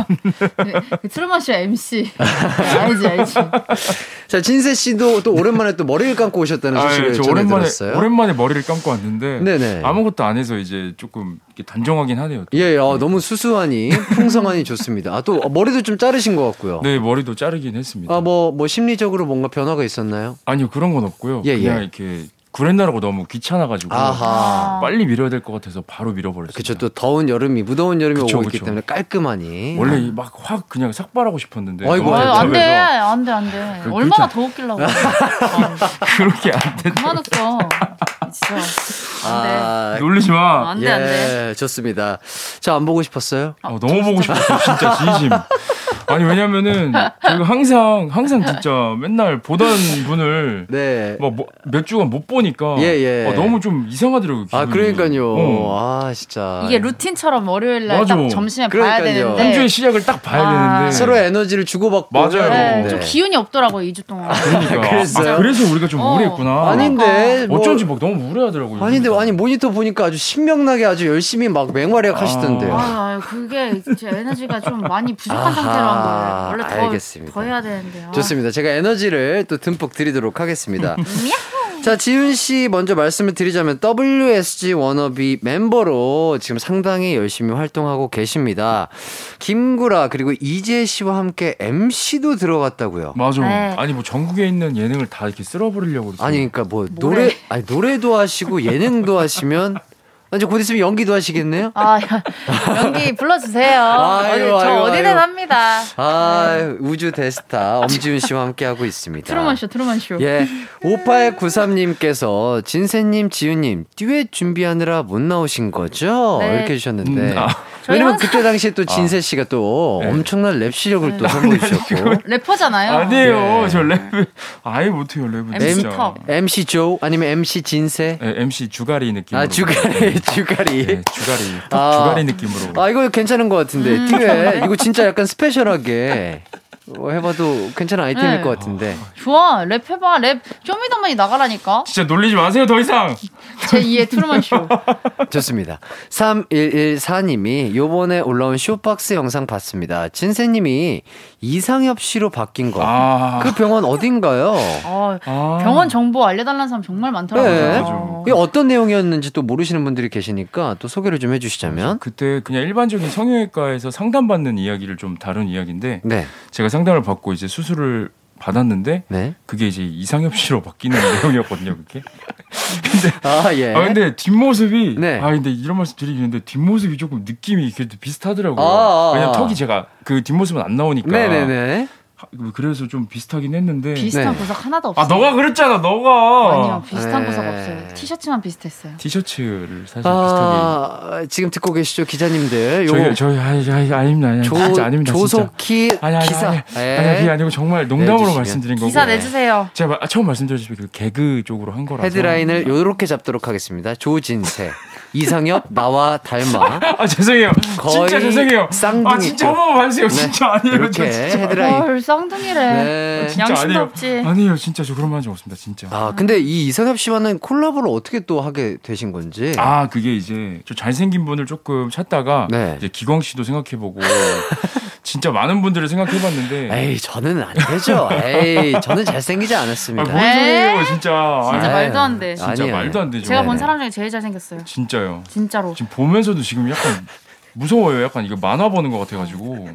그 트루먼 쇼 MC. 알지. 자, 진세 씨도 또 오랜만에 또 머리를 감고 오셨다는 소식을 전해드렸어요. 오랜만에 머리를 감고 왔는데 네네. 아무것도 안 해서 이제 조금 단정하긴 하네요. 예, 너무 수수하니 풍성하니 좋습니다. 아, 또 머리도 좀 자르신 것 같고요. 네, 머리도 자르긴 했습니다. 아, 뭐 심리적으로 뭔가 변화가 있었나요? 아니요, 그런 건 없고요. 예, 그냥 이렇게 구렛나루가 너무 귀찮아가지고 아하. 빨리 밀어야 될 것 같아서 바로 밀어버렸어요. 그렇죠. 또 무더운 여름이 그쵸, 오고 있기 때문에 깔끔하니. 원래 막 확 그냥 삭발하고 싶었는데. 아이고, 안 돼. 얼마나 더 웃기려고. 그렇게 안 돼. 그만 웃겨. 진짜. 안 돼. 놀리지 마. 안 돼. 좋습니다. 저 안 보고 싶었어요? 너무 보고 싶었어요. 진짜 진심. 아니, 왜냐면은 저희가 항상 진짜 맨날 보던 분을 막 몇 주간 못 보니까 너무 좀 이상하더라고요. 기분이. 아, 그러니까요. 아, 진짜. 이게 루틴처럼 월요일 날 딱 점심에 그러니까요. 봐야 되는데. 한 주의 시작을 딱 봐야 되는데. 서로 에너지를 주고받고. 맞아요. 네. 좀 기운이 없더라고요, 2주 동안. 그러니까. 그래서 우리가 좀 우울했구나. 아닌데. 어쩐지 막 너무 우울하더라고요. 아닌데, 아니 모니터 보니까 아주 신명나게 아주 열심히 막 맹활약 하시던데요. 아, 그게 제 에너지가 좀 많이 부족한 상태라. 원래 알겠습니다. 더 해야 되는데요. 좋습니다. 제가 에너지를 또 듬뿍 드리도록 하겠습니다. 자, 지윤 씨 먼저 말씀을 드리자면 WSG 워너비 멤버로 지금 상당히 열심히 활동하고 계십니다. 김구라 그리고 이재 씨와 함께 MC도 들어갔다고요. 맞아. 네. 아니, 뭐 전국에 있는 예능을 다 이렇게 쓸어버리려고. 아니, 그러니까 뭐 노래도 하시고 예능도 하시면. 이제 곧 있으면 연기도 하시겠네요? 아, 연기 불러주세요. 아유, 어디든 합니다. 아, 우주 대스타 엄지윤 씨와 함께하고 있습니다. 트루먼쇼. 예, 5893님께서 진세님, 지윤님 듀엣 준비하느라 못 나오신 거죠? 네. 이렇게 해주셨는데 왜냐면 그때 당시에 또 진세 씨가 또 엄청난 랩 시력을 또 선보여 주셨고. 래퍼잖아요. 아니에요. 저 랩 아예 못해요. 랩은 진짜. MC 조 아니면 MC 진세? 네, MC 주가리 느낌. 아, 주가리. 네, 주가리 느낌으로. 아, 이거 괜찮은 것 같은데. 듀엣. 이거 진짜 약간 스페셜하게 해봐도 괜찮은 아이템일 것 같은데. 좋아, 랩 해봐. 랩 쇼미더머니 나가라니까. 진짜 놀리지 마세요 더 이상. 제2의 트루먼쇼. 좋습니다. 3114님이 요번에 올라온 쇼박스 영상 봤습니다. 진세님이 이상엽 씨로 바뀐 거. 그 병원 어딘가요? 병원 정보 알려달라는 사람 정말 많더라고요. 이게 어떤 내용이었는지 또 모르시는 분들이 계시니까 또 소개를 좀 해주시자면. 그때 그냥 일반적인 성형외과에서 상담받는 이야기를 좀 다룬 이야기인데 제가 상담을 받고 이제 수술을 받았는데 네? 그게 이제 이상엽 씨로 바뀌는 내용이었거든요, 그게. 근데 아, 예. 아 근데 뒷모습이 네. 아 근데 이런 말씀 드리는데 뒷모습이 조금 느낌이 그래도 비슷하더라고요. 아, 왜냐면 턱이 제가 그 뒷모습은 안 나오니까. 네네네. 그래서 좀 비슷하긴 했는데 비슷한 구석 네. 하나도 없어요. 아 너가 그랬잖아, 너가. 아니요, 비슷한 네. 구석 없어요. 티셔츠만 비슷했어요. 티셔츠를 사실 아, 비슷하게. 지금 듣고 계시죠, 기자님들. 저희 아닙니다. 진짜 아닙니다. 조속히 기사. 아니 그게 아니고 정말 농담으로 내주시면. 말씀드린 거고. 기사 내주세요. 제가 처음 말씀드렸지만 그 개그 쪽으로 한 거라서 헤드라인을 요렇게 잡도록 하겠습니다. 조진세. 이상엽 나와 닮아. 아 죄송해요. 진짜 죄송해요. 쌍둥이. 아 진짜 한번 봐주세요. 네. 진짜 아니에요. 이렇게 진짜. 헤드라인. 헐 쌍둥이래. 네. 진짜 양심도 아니에요. 없지. 아니에요. 진짜 저 그런 말 한 적 없습니다. 진짜. 아 근데 이 이상엽 씨와는 콜라보를 어떻게 또 하게 되신 건지. 아 그게 이제 저 잘생긴 분을 조금 찾다가 네. 이제 기광 씨도 생각해보고. 진짜 많은 분들을 생각해봤는데 에이 저는 안 되죠. 에이 저는 잘생기지 않았습니다. 아, 뭔 소리예요 진짜. 진짜 에이. 말도 안 돼. 진짜 아니에요. 말도 안 되죠. 제가 본 사람 중에 제일 잘생겼어요. 진짜요. 진짜로. 지금 보면서도 지금 약간 무서워요. 약간 이거 만화 보는 것 같아가지고.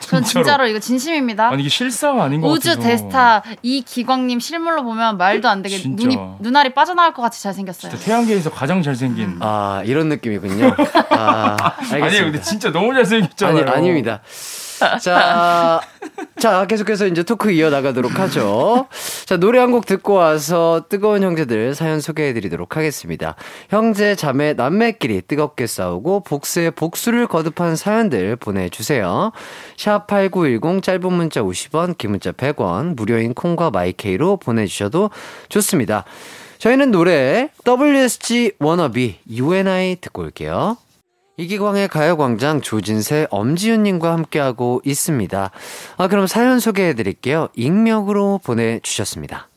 전 진짜로 이거 진심입니다. 아니 이게 실사가 아닌 것 같아서. 우주 대스타 이기광님 실물로 보면 말도 안 되게 진짜. 눈알이 빠져나갈 것 같이 잘생겼어요. 진짜 태양계에서 가장 잘생긴. 아 이런 느낌이군요. 아, 알겠습니다. 아니 근데 진짜 너무 잘생겼잖아요. 아닙니다. 자, 계속해서 이제 토크 이어나가도록 하죠. 자, 노래 한 곡 듣고 와서 뜨거운 형제들 사연 소개해드리도록 하겠습니다. 형제, 자매, 남매끼리 뜨겁게 싸우고 복수에 복수를 거듭한 사연들 보내주세요. 샵8910 짧은 문자 50원, 긴 문자 100원, 무료인 콩과 마이케이로 보내주셔도 좋습니다. 저희는 노래 WSG Wannabe UNI 듣고 올게요. 이기광의 가요광장 조진세 엄지윤님과 함께하고 있습니다. 아 그럼 사연 소개해드릴게요. 익명으로 보내주셨습니다.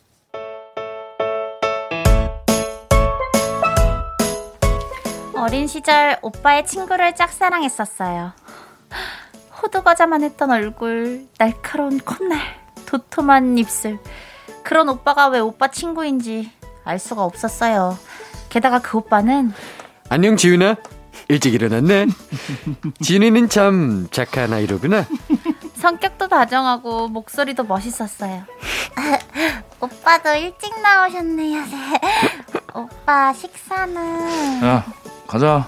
어린 시절 오빠의 친구를 짝사랑했었어요. 호두과자만 했던 얼굴, 날카로운 콧날, 도톰한 입술. 그런 오빠가 왜 오빠 친구인지 알 수가 없었어요. 게다가 그 오빠는 안녕 지윤아 일찍 일어났네. 진이는 참 착한 아이로구나. 성격도 다정하고 목소리도 멋있었어요. 오빠도 일찍 나오셨네요. 오빠 식사는? 야 가자.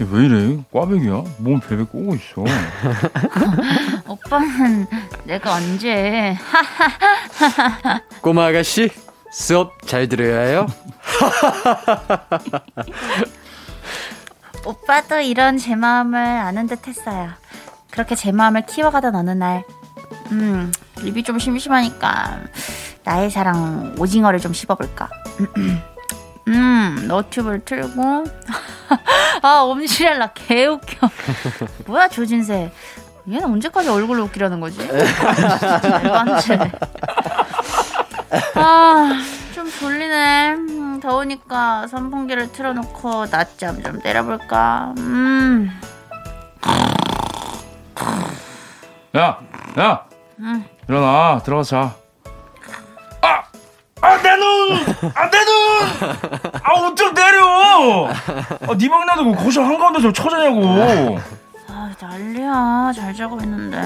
왜 이래? 꽈배기야? 몸 베베 꼬고 있어. 오빠는 내가 언제? 꼬마 아가씨 수업 잘 들어야 해요. 오빠도 이런 제 마음을 아는 듯 했어요. 그렇게 제 마음을 키워가던 어느 날 입이 좀 심심하니까 나의 사랑 오징어를 좀 씹어볼까. 너튜브를 틀고 아 엄지랄라 개웃겨. 뭐야 조진세 얘는 언제까지 얼굴로 웃기려는 거지? 아 좀 졸리네. 더우니까 선풍기를 틀어놓고 낮잠 좀 때려볼까. 야 일어나 들어가자. 내 눈 어쩜 때려. 네 방 나도 거실 한가운데 좀 쳐자냐고. 아 난리야. 잘 자고 있는데.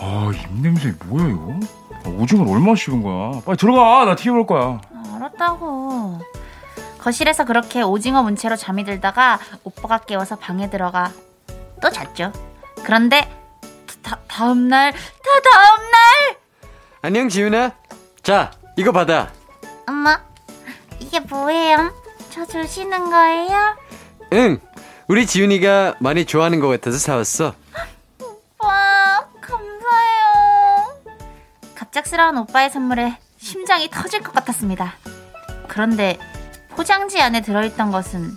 아 입냄새 뭐야 이거. 오징어를 얼마나 씹은 거야. 빨리 들어가. 나 TV 볼 거야. 알았다고. 거실에서 그렇게 오징어 문채로 잠이 들다가 오빠가 깨워서 방에 들어가 또 잤죠. 그런데 다음날 안녕 지윤아. 자 이거 받아. 엄마 이게 뭐예요? 저 주시는 거예요? 응 우리 지윤이가 많이 좋아하는 것 같아서 사왔어. 오빠 감사해요. 갑작스러운 오빠의 선물에 심장이 터질 것 같았습니다. 그런데 포장지 안에 들어있던 것은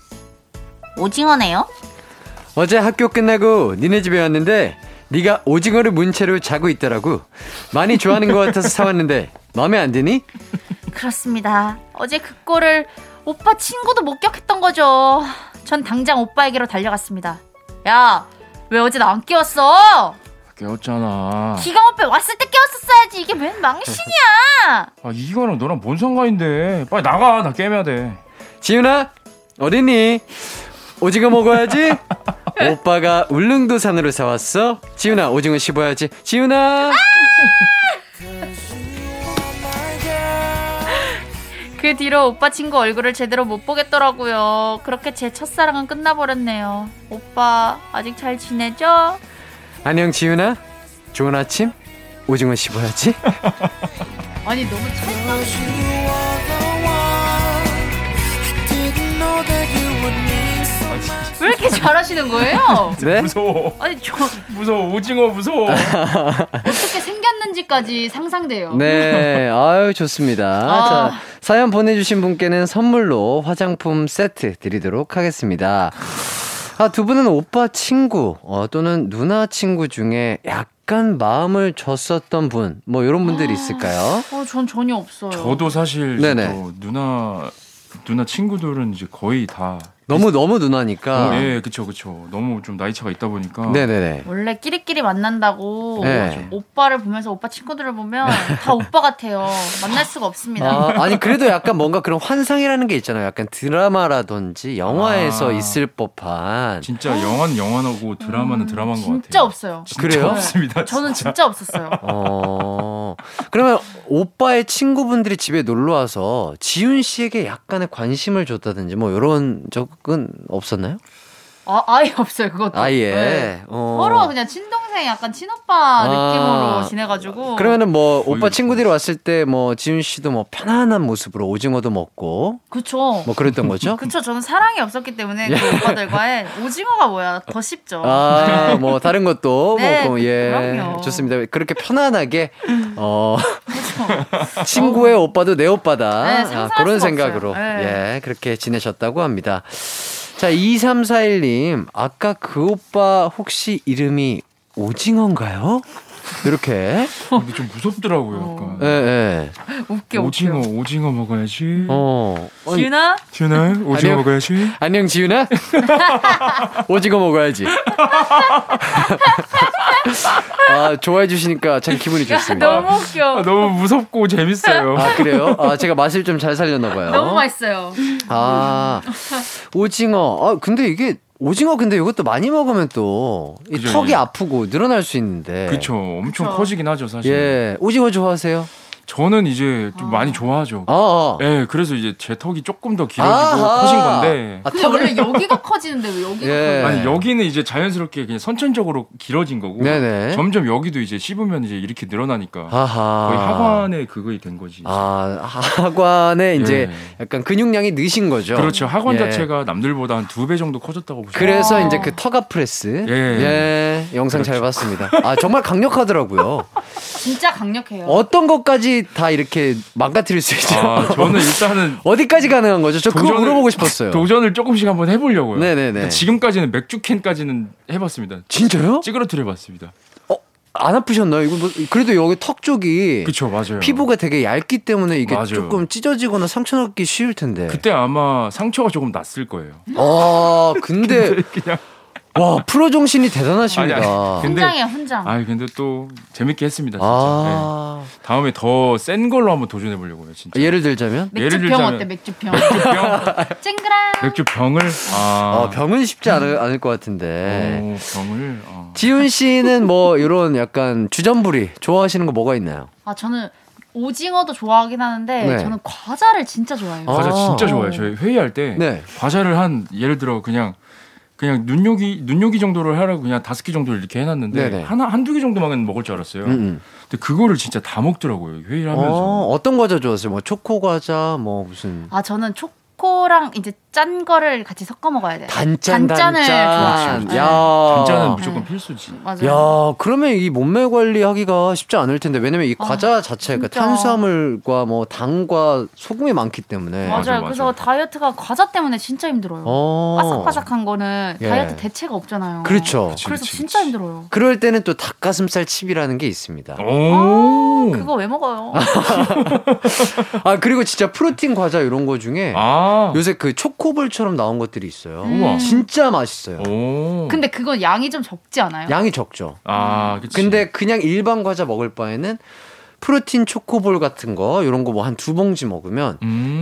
오징어네요? 어제 학교 끝나고 니네 집에 왔는데 네가 오징어를 문 채로 자고 있더라고. 많이 좋아하는 것 같아서 사왔는데 마음에 안 드니? 그렇습니다. 어제 그 꼴을 오빠 친구도 목격했던 거죠. 전 당장 오빠에게로 달려갔습니다. 야, 왜 어제 나 안 깨웠어? 깨웠잖아. 기강 오빠 왔을 때 깨웠었어야지. 이게 웬 망신이야. 아 이거랑 너랑 뭔 상관인데. 빨리 나가. 나 게임해야 돼. 지윤아 어딨니? 오징어 먹어야지. 오빠가 울릉도산으로 사왔어. 지윤아 오징어 씹어야지. 지윤아. 그 뒤로 오빠 친구 얼굴을 제대로 못 보겠더라고요. 그렇게 제 첫사랑은 끝나버렸네요. 오빠 아직 잘 지내죠? 안녕 지윤아, 좋은 아침. 오징어 씹어야지. 아니 너무 왜 이렇게 잘하시는 거예요? 네? 무서워. 아니 저 무서워. 오징어 무서워. 어떻게 생겼는지까지 상상돼요. 네, 아유 좋습니다. 아. 자, 사연 보내주신 분께는 선물로 화장품 세트 드리도록 하겠습니다. 아, 두 분은 오빠 친구 또는 누나 친구 중에 약간 마음을 줬었던 분, 뭐 이런 분들이 있을까요? 전 전혀 없어요. 저도 사실 누나 친구들은 이제 거의 다. 너무 누나니까. 네, 그쵸. 너무 좀 나이 차가 있다 보니까. 네네네. 원래 끼리끼리 만난다고 네. 오빠를 보면서 오빠 친구들을 보면 다 오빠 같아요. 만날 수가 없습니다. 아니 그래도 약간 뭔가 그런 환상이라는 게 있잖아요. 약간 드라마라든지 영화에서 있을 법한. 진짜 영화는 영화고 드라마는 드라마인 것 같아요. 진짜 없어요. 진짜 그래요? 없습니다. 저는 진짜 없었어요. 그러면 오빠의 친구분들이 집에 놀러 와서 지윤 씨에게 약간의 관심을 줬다든지 뭐 이런 적. 그건 없었나요? 아예 없어요. 그것도 아예 네. 서로 그냥 친동생 약간 친오빠 느낌으로 지내가지고. 그러면은 뭐 오빠 친구들이 왔을 때 뭐 지윤 씨도 뭐 편안한 모습으로 오징어도 먹고 그쵸 뭐 그랬던 거죠? 그쵸. 저는 사랑이 없었기 때문에 그 오빠들과의 오징어가 뭐야 더 쉽죠. 뭐 다른 것도 네, 뭐 그럼요. 좋습니다. 그렇게 편안하게 친구의 오빠도 내 오빠다 네, 그런 생각으로 네. 예 그렇게 지내셨다고 합니다. 자 2341님 아까 그 오빠 혹시 이름이 오징어인가요? 이렇게 근데 좀 무섭더라고요. 약간. 네. 오징어 먹어야지. 지윤아 오징어 먹어야지. 안녕 지윤아. 오징어 먹어야지. 좋아해 주시니까 참 기분이 좋습니다. 너무 웃겨. 너무 무섭고 재밌어요. 그래요? 제가 맛을 좀 잘 살렸나 봐요. 너무 맛있어요. 오징어. 근데 이게 오징어 근데 이것도 많이 먹으면 또 이 턱이 아프고 늘어날 수 있는데. 그렇죠. 엄청 커지긴 하죠 사실. 예, 오징어 좋아하세요? 저는 이제 좀 많이 좋아하죠. 예, 그래서 이제 제 턱이 조금 더 길어지고 커진 건데. 근데 원래 여기가 커지는데 왜 여기가 커요? 아니 여기는 이제 자연스럽게 그냥 선천적으로 길어진 거고. 네네. 점점 여기도 이제 씹으면 이제 이렇게 늘어나니까 거의 하관의 그거이 된 거지. 이제. 하관에 이제 약간 근육량이 느신 거죠. 그렇죠. 하관 자체가 남들보다 한 2배 정도 커졌다고 보시면. 그래서 이제 그 턱아 프레스. 예. 영상 잘 봤습니다. 정말 강력하더라고요. 진짜 강력해요. 어떤 것까지 다 이렇게 망가뜨릴 수 있죠. 저는 일단은 어디까지 가능한 거죠? 저 그거 물어보고 싶었어요. 도전을 조금씩 한번 해보려고요. 네네네. 지금까지는 맥주캔까지는 해봤습니다. 진짜요? 찌그러뜨려봤습니다. 안 아프셨나요? 이거 그래도 여기 턱 쪽이 그쵸 맞아요. 피부가 되게 얇기 때문에 이게 맞아요. 조금 찢어지거나 상처 났기 쉬울 텐데. 그때 아마 상처가 조금 났을 거예요. 근데 그냥. 와 프로 정신이 대단하십니다. 훈장이야 훈장. 근데 또 재밌게 했습니다. 진짜. 네. 다음에 더 센 걸로 한번 도전해 보려고요. 진짜. 예를 들자면? 맥주병 어때? 맥주병. 쨍그랑. 맥주병을. 병은 쉽지 않을 것 같은데. 병을. 지훈 씨는 뭐 이런 약간 주전부리 좋아하시는 거 뭐가 있나요? 저는. 오징어도 좋아하긴 하는데 네. 저는 과자를 진짜 좋아해요. 과자 진짜 좋아해요. 저희 회의할 때 네. 과자를 한 예를 들어 그냥 눈요기 정도를 하라고 그냥 5개 정도를 이렇게 해놨는데 네네. 하나 한두 개 정도만 먹을 줄 알았어요. 근데 그거를 진짜 다 먹더라고요. 회의를 하면서. 어떤 과자 좋아하세요? 뭐 초코 과자 뭐 무슨? 저는 초코랑 이제 짠 거를 같이 섞어 먹어야 돼요. 단짠을 좋아해요. 네. 단짠은 무조건 필수지. 맞아요. 야 그러면 이 몸매 관리하기가 쉽지 않을 텐데 왜냐면 이 과자 자체가 진짜. 탄수화물과 뭐 당과 소금이 많기 때문에. 맞아요. 그래서 다이어트가 과자 때문에 진짜 힘들어요. 바삭바삭한 거는 다이어트 대체가 없잖아요. 그렇죠. 그래서 진짜 힘들어요. 그럴 때는 또 닭가슴살 칩이라는 게 있습니다. 그거 왜 먹어요? 그리고 진짜 프로틴 과자 이런 거 중에 요새 그 초코볼처럼 나온 것들이 있어요. 우와. 진짜 맛있어요. 근데 그건 양이 좀 적지 않아요? 양이 적죠. 근데 그냥 일반 과자 먹을 바에는 프로틴 초코볼 같은 거 이런 거 뭐 한 2봉지 먹으면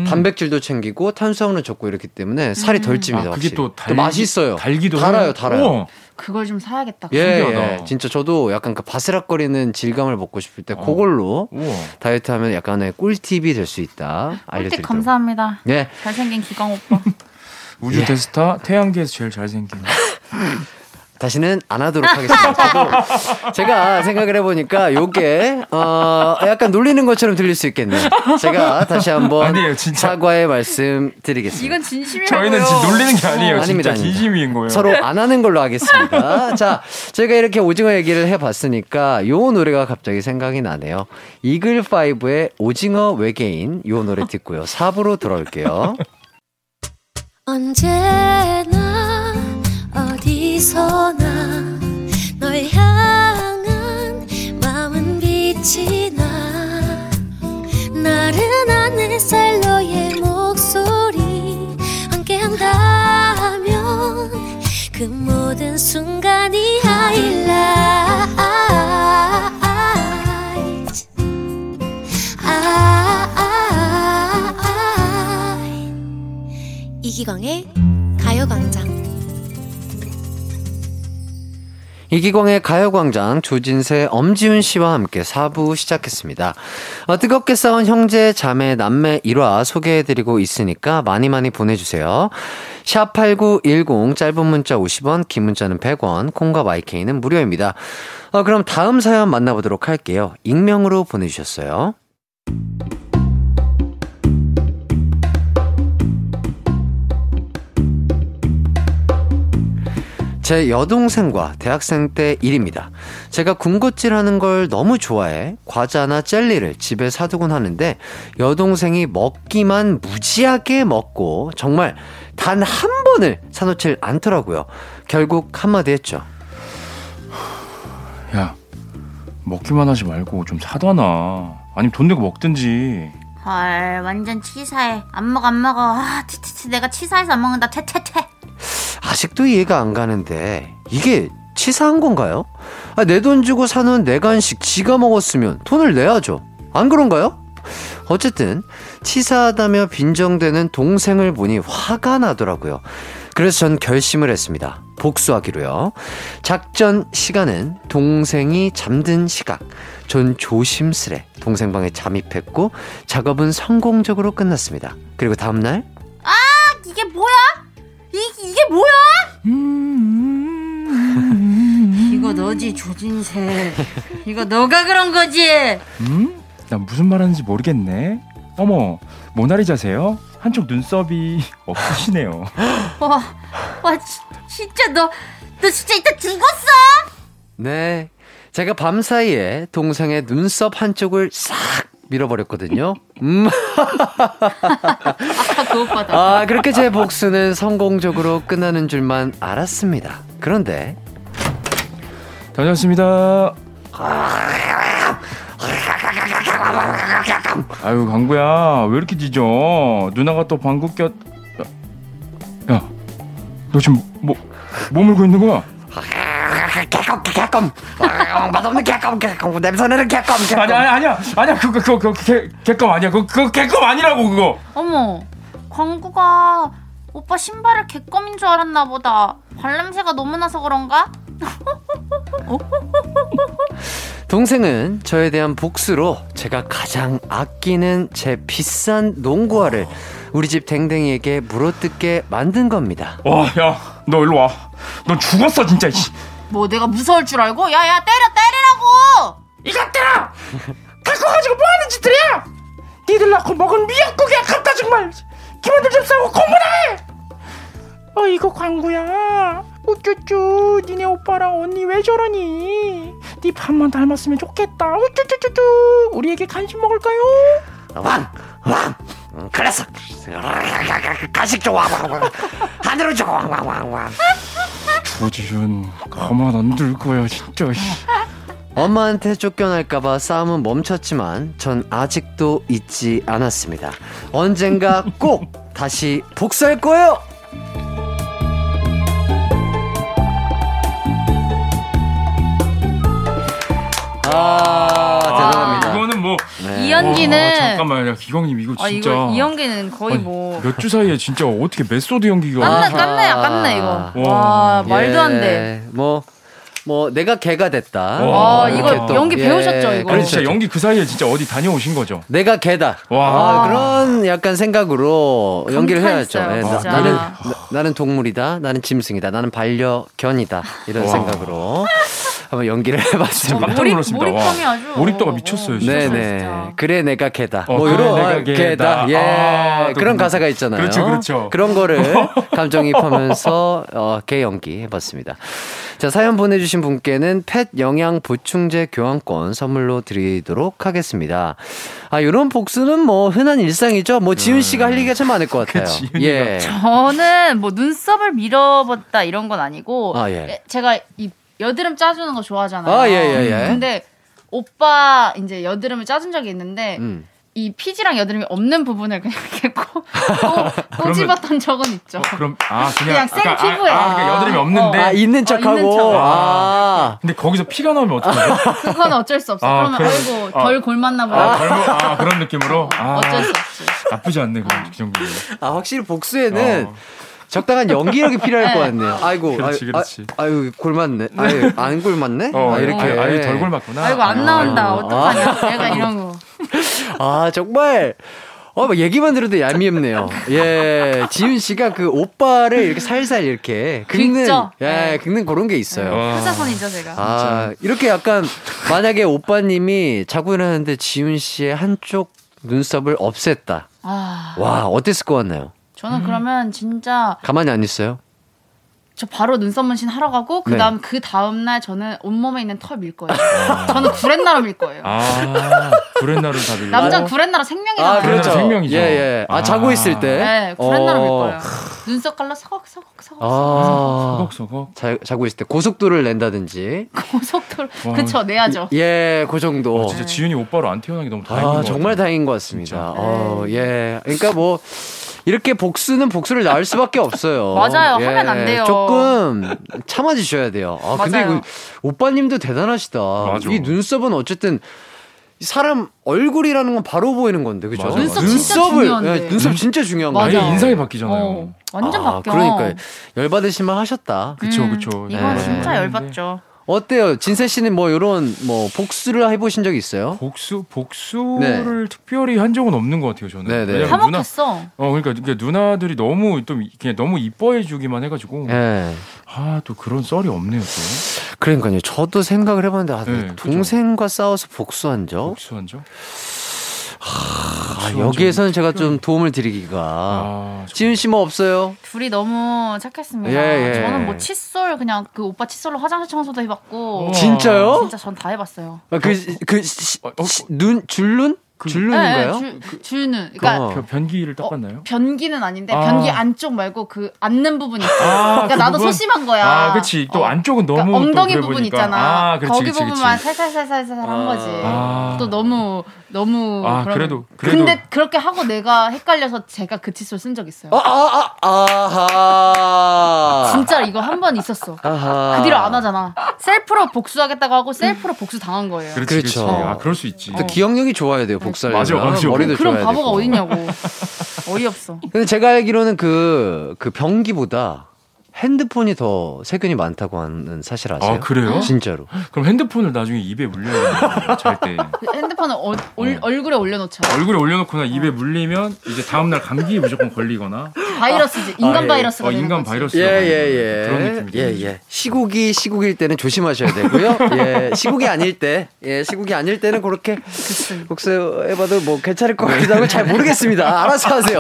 단백질도 챙기고 탄수화물은 적고 이렇기 때문에 살이 덜 찝니다. 아, 그게 또 맛있어요. 달기도 달아요. 오. 그걸 좀 사야겠다. 예, 예, 진짜 저도 약간 그 바스락거리는 질감을 먹고 싶을 때 그걸로 다이어트하면 약간의 꿀팁이 될 수 있다. 알려드립니다. 꿀팁 감사합니다. 예, 잘생긴 기광 오빠. 우주 대스타 태양계에서 제일 잘생긴. 다시는 안 하도록 하겠습니다. 제가 생각을 해보니까 요게 약간 놀리는 것처럼 들릴 수 있겠네요. 제가 다시 한번 아니에요, 진짜. 사과의 말씀 드리겠습니다. 이건 진심이에요. 저희는 지금 놀리는 게 아니에요. 아닙니다, 진짜 진심인 거예요. 서로 안 하는 걸로 하겠습니다. 자, 제가 이렇게 오징어 얘기를 해봤으니까 요 노래가 갑자기 생각이 나네요. 이글5의 오징어 외계인 요 노래 듣고요. 4부로 돌아올게요. 언제나 어디서나 널 향한 마음은 빛이 나 나른한 햇살 너의 목소리 함께한다면 그 모든 순간이 하이라이트 이기광의 가요광장 이기광의 가요광장 조진세, 엄지윤 씨와 함께 4부 시작했습니다. 뜨겁게 싸운 형제, 자매, 남매 1화 소개해드리고 있으니까 많이 많이 보내주세요. 샵8910 짧은 문자 50원, 긴 문자는 100원, 콩과 마이케이는 무료입니다. 그럼 다음 사연 만나보도록 할게요. 익명으로 보내주셨어요. 제 여동생과 대학생 때 일입니다. 제가 군것질하는 걸 너무 좋아해 과자나 젤리를 집에 사두곤 하는데 여동생이 먹기만 무지하게 먹고 정말 단 한 번을 사놓질 않더라고요. 결국 한마디 했죠. 야, 먹기만 하지 말고 좀 사다 놔. 아니면 돈 내고 먹든지. 헐, 완전 치사해. 안 먹어 안 먹어. 아, 티티티 내가 치사해서 안 먹는다. 퇴퇴퇴. 아직도 이해가 안 가는데 이게 치사한 건가요? 아, 내 돈 주고 사놓은 내 간식 지가 먹었으면 돈을 내야죠. 안 그런가요? 어쨌든 치사하다며 빈정되는 동생을 보니 화가 나더라고요. 그래서 전 결심을 했습니다. 복수하기로요. 작전 시간은 동생이 잠든 시각. 전 조심스레 동생 방에 잠입했고 작업은 성공적으로 끝났습니다. 그리고 다음날 아! 이게 뭐야? 이게 뭐야? 이거 너지 조진세. 이거 너가 그런 거지. 난 무슨 말하는지 모르겠네. 어머, 모나리자세요? 한쪽 눈썹이 없으시네요. 와 진짜 너 진짜 이따 죽었어? 네, 제가 밤사이에 동생의 눈썹 한쪽을 싹 밀어버렸거든요. 아, 그렇게 제 복수는 성공적으로 끝나는 줄만 알았습니다. 그런데 다녀왔습니다. 아유, 강구야 왜 이렇게 짖어? 누나가 또 방구 꼈. 야, 너 지금 뭐 물고 있는 거야? 개껌. 맛없는 개껌. 냄새나는 개껌. 아니야. 그거 개껌 아니야. 그거 개껌 아니라고 그거. 어머, 광구가 오빠 신발을 개껌인 줄 알았나 보다. 발냄새가 너무 나서 그런가? 동생은 저에 대한 복수로 제가 가장 아끼는 제 비싼 농구화를 우리 집 댕댕이에게 물어뜯게 만든 겁니다. 야, 너 일로 와. 너 죽었어 진짜. 뭐 내가 무서울 줄 알고? 야야, 때리라고! 이것들아! 갖고 가지고 뭐하는 짓들이야! 니들 낳고 먹은 미역국에 아깝다 정말! 기만들 좀 싸고 공부나 해! 이거 광구야, 우쭈쭈, 니네 오빠랑 언니 왜 저러니? 니 밥만 닮았으면 좋겠다. 우쭈쭈쭈쭈, 우리에게 간식 먹을까요? 왕! 그래서 간식 줘. 하늘을 줘. 왕. 조지윤, 가만 안 둘 거야 진짜. 엄마한테 쫓겨날까봐 싸움은 멈췄지만 전 아직도 잊지 않았습니다. 언젠가 꼭 다시 복수할 거예요. 아, 대단합니다. 이거는 뭐 네. 이 연기는 와, 잠깐만요, 기광님 이거 진짜 이 연기는 거의 뭐 몇 주 사이에 진짜 어떻게 메소드 연기가 깜나야 이거. 와, 말도 안 돼. 뭐 내가 개가 됐다. 와, 이거 또. 연기 배우셨죠, 이거. 아니, 진짜 연기 그 사이에 진짜 어디 다녀오신 거죠? 내가 개다. 와, 그런 약간 생각으로 연기를 해야죠. 네, 나는 동물이다. 나는 짐승이다. 나는 반려견이다. 이런 생각으로 한번 연기를 해봤습니다. 깜짝 놀랐습니다. 몰입도가 미쳤어요. 진짜. 네네. 진짜. 그래 내가 개다. 뭐 이런 그래, 개다. 예, 아, 그런 가사가 있잖아요. 그렇죠. 그런 거를 감정입하면서 개 연기 해봤습니다. 자, 사연 보내주신 분께는 펫 영양 보충제 교환권 선물로 드리도록 하겠습니다. 아, 이런 복수는 뭐 흔한 일상이죠. 뭐 지윤 씨가 할 얘기가 참 많을 것 같아요. 예. 저는 뭐 눈썹을 밀어봤다 이런 건 아니고 제가 이 여드름 짜주는 거 좋아하잖아요. 근데 오빠 이제 여드름을 짜준 적이 있는데. 이 피지랑 여드름이 없는 부분을 그냥 이렇게 또 집었던 적은 있죠. 그냥 생 피부에. 그러니까 여드름이 없는데 있는 척하고. 근데 거기서 피가 나오면 어떡해요? 그건 어쩔 수 없어. 그러면 아이고 덜 골맞나 보다. 그런 느낌으로. 어쩔 수 없지. 나쁘지 않네 그 정도는. 아, 확실히 복수에는. 적당한 연기력이 필요할 것 같네요. 아이고, 그렇지. 아유, 골맞네. 아유, 안 골맞네? 이렇게. 아유, 덜 골맞구나. 아이고, 안 나온다. 어떡하냐. 내가 이런 거. 아, 정말. 얘기만 들어도 얄미없네요. 예, 지윤 씨가 그 오빠를 이렇게 살살 이렇게 긁는, 긁는 그런 게 있어요. 후자선이죠, 제가. 아, 이렇게 약간 만약에 오빠님이 자고 일어났는데 지윤 씨의 한쪽 눈썹을 없앴다. 와, 어땠을 것 같나요? 저는 그러면 진짜 가만히 안 있어요? 저 바로 눈썹 문신 하러 가고 그 다음날 저는 온몸에 있는 털 밀 거예요. 저는 구렛나루 밀 거예요. 구렛나루 다 밀고. 남자는 구렛나루 생명이잖아요. 그렇죠. 생명이죠. 예. 자고 있을 때. 네, 구렛나루 밀 거예요. 눈썹 갈라 서걱서걱. 자고 있을 때 고속도를 낸다든지. 고속도를. 그쵸, 내야죠. 예, 그 정도. 진짜 지윤이 오빠로 안 태어난 게 너무 다행인 것 같아요. 정말 다행인 것 같습니다. 예. 그러니까 뭐. 이렇게 복수는 복수를 낳을 수밖에 없어요. 맞아요. 하면 안 돼요. 조금 참아주셔야 돼요. 근데 오빠님도 대단하시다. 이 눈썹은 어쨌든 사람 얼굴이라는 건 바로 보이는 건데, 그죠? 눈썹 진짜 중요한 거예요. 아예 인상이 바뀌잖아요. 완전 바뀌어. 그러니까 열받으실만 하셨다. 그쵸. 이건 진짜 열받죠. 어때요? 진세 씨는 뭐 이런 복수를 해보신 적 있어요? 복수를 특별히 한 적은 없는 것 같아요, 저는. 사먹혔어. 그러니까 누나들이 너무 또 그냥 너무 이뻐해주기만 해가지고. 또 그런 썰이 없네요, 또. 그러니까요. 저도 생각을 해봤는데 동생과 싸워서 복수한 적? 여기에서는 제가 좀 도움을 드리기가. 지윤 씨 뭐 없어요? 둘이 너무 착했습니다. 저는 뭐 칫솔 그냥 그 오빠 칫솔로 화장실 청소도 해봤고. 진짜요? 진짜 전 다 해봤어요. 줄눈? 줄눈인가요? 줄눈. 그러니까 변기를 닦았나요? 변기는 아닌데 변기 안쪽 말고 그 앉는 부분 있어요. 그러니까 그 나도 부분? 소심한 거야. 그렇지. 또 안쪽은 너무 그러니까 엉덩이 부분 보니까. 있잖아. 거기 부분만 살살 한 거지. 또 너무. 그래도. 근데 그렇게 하고 내가 헷갈려서 제가 그 칫솔 쓴 적 있어요. 아하. 진짜 이거 한 번 있었어. 아하. 그 뒤로 안 하잖아. 셀프로 복수하겠다고 하고 셀프로 복수 당한 거예요. 그렇죠. 그럴 수 있지. 또 기억력이 좋아야 돼요. 복사를. 맞아. 머리도 그런 바보가 되고. 어딨냐고. 어이없어. 근데 제가 알기로는 그 변기보다 핸드폰이 더 세균이 많다고 하는 사실 아세요? 그래요? 진짜로. 그럼 핸드폰을 나중에 입에 물려야 잘 때. 핸드폰을 얼굴에 올려놓잖아. 얼굴에 올려놓거나 입에 물리면 이제 다음날 감기에 무조건 걸리거나. 바이러스지. 인간 바이러스가. 인간 바이러스. 예. 그런 느낌이죠. 예. 시국일 때는 조심하셔야 되고요. 시국이 아닐 때는 그렇게 복수해봐도 뭐 괜찮을 것 같기도 하고 잘 모르겠습니다. 알아서 하세요.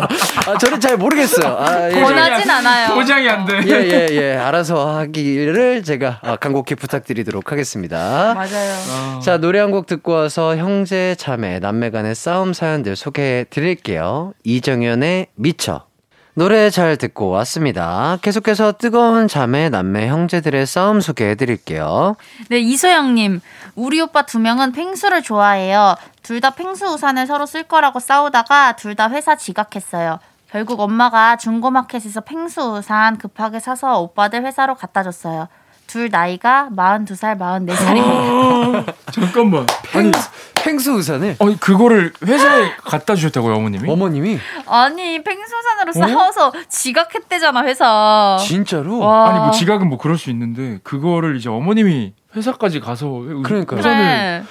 저는 잘 모르겠어요. 권하진 않아요. 보장이 안 돼. 예. 알아서 하기를 제가 간곡히 부탁드리도록 하겠습니다. 맞아요. 자, 노래 한 곡 듣고 와서 형제, 자매, 남매 간의 싸움 사연들 소개해 드릴게요. 이정현의 미쳐. 노래 잘 듣고 왔습니다. 계속해서 뜨거운 자매, 남매, 형제들의 싸움 소개해드릴게요. 네, 이소영님. 우리 오빠 2명은 펭수를 좋아해요. 둘 다 펭수 우산을 서로 쓸 거라고 싸우다가 둘 다 회사 지각했어요. 결국 엄마가 중고마켓에서 펭수 우산 급하게 사서 오빠들 회사로 갖다 줬어요. 둘 나이가 42살, 44살입니다. 잠깐만. 펭수 우산을? 어, 그거를 회사에 갖다 주셨다고요, 어머님이? 어머님이? 아니, 펭수 우산으로 싸워서 지각했대잖아, 회사. 진짜로? 와. 아니, 뭐 지각은 뭐 그럴 수 있는데 그거를 이제 어머님이 회사까지 가서 그러니까요. 우산을 그래.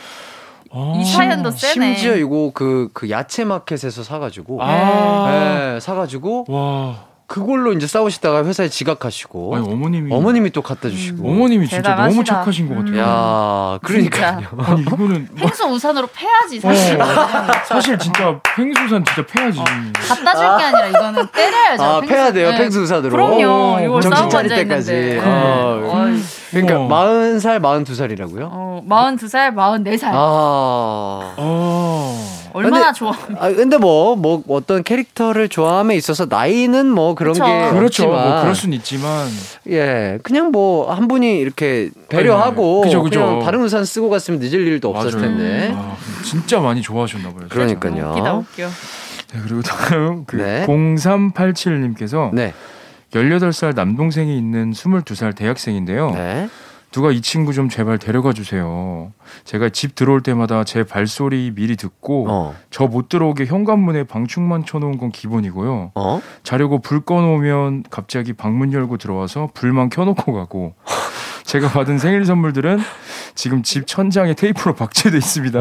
이 사연도 세네. 심지어 이거 그 야채 마켓에서 사가지고, 네, 사가지고. 와. 그걸로 이제 싸우시다가 회사에 지각하시고. 아니, 어머님이 또 갖다 주시고. 어머님이 진짜 대단하시다. 너무 착하신 것 같아요. 야, 그러니까요. 아니, 이거는 펭수 우산으로 패야지 사실. 사실 진짜 펭수 우산 진짜 패야지. 갖다 줄 게 아니라 이거는 때려야죠. 아, 패야 돼요. 펭수 우산으로. 그럼요. 이거 정신 차릴 때까지. 그러니까 40살, 42살이라고요? 42살, 44살. 얼마나 좋아. 근데 뭐 어떤 캐릭터를 좋아함에 있어서 나이는 뭐 그런 그쵸. 게 그렇죠. 없지만, 뭐 그럴 순 있지만 예, 그냥 뭐 한 분이 이렇게 배려하고 그쵸, 그쵸. 그냥 다른 우산 쓰고 갔으면 늦을 일도 맞아요. 없었을 텐데. 아, 진짜 많이 좋아하셨나 봐요. 그러니까요. 웃기다 웃겨. 네, 그리고 다음 0387님께서 18살 남동생이 있는 22살 대학생인데요. 네. 누가 이 친구 좀 제발 데려가 주세요. 제가 집 들어올 때마다 제 발소리 미리 듣고 저 못 들어오게 현관문에 방충망 쳐놓은 건 기본이고요. 자려고 불 꺼놓으면 갑자기 방문 열고 들어와서 불만 켜놓고 가고 제가 받은 생일 선물들은 지금 집 천장에 테이프로 박제돼 있습니다.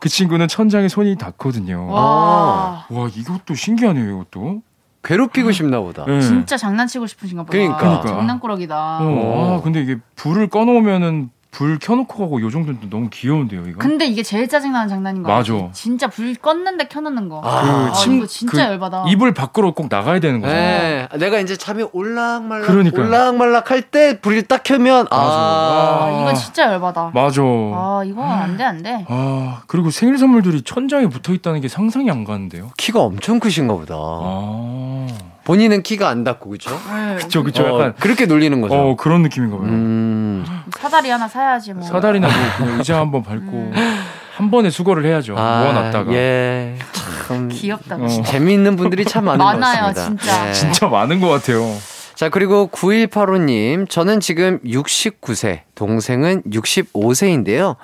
그 친구는 천장에 손이 닿거든요. 와 이것도 신기하네요. 이것도. 괴롭히고 싶나 보다. 네. 진짜 장난치고 싶으신가 보다. 그러니까. 장난꾸러기다. 아, 근데 이게 불을 꺼놓으면은 불 켜놓고 가고 요 정도는 너무 귀여운데요, 이거? 근데 이게 제일 짜증나는 장난인 거 같아. 맞아. 진짜 불 껐는데 켜놓는 거. 이거 진짜 열받아. 이불 밖으로 꼭 나가야 되는 거잖아. 내가 이제 잠이 올락말락, 그러니까요. 올락말락 할 때 불이 딱 켜면 이건 진짜 열받아. 맞아. 이건 안 돼. 그리고 생일 선물들이 천장에 붙어 있다는 게 상상이 안 가는데요. 키가 엄청 크신가 보다. 본인은 키가 안 닿고 그렇죠? 그렇죠. 약간 그렇게 놀리는 거죠. 그런 느낌인가 봐요. 사다리 하나 사야지 뭐. 사다리나 뭐 의자 한번 밟고 한 번에 수거를 해야죠. 모아놨다가. 예. 참 귀엽다. 재미있는 분들이 참 많은 것 같습니다. 많아요, 진짜. 예. 진짜 많은 것 같아요. 자, 그리고 9185님, 저는 지금 69세, 동생은 65세인데요.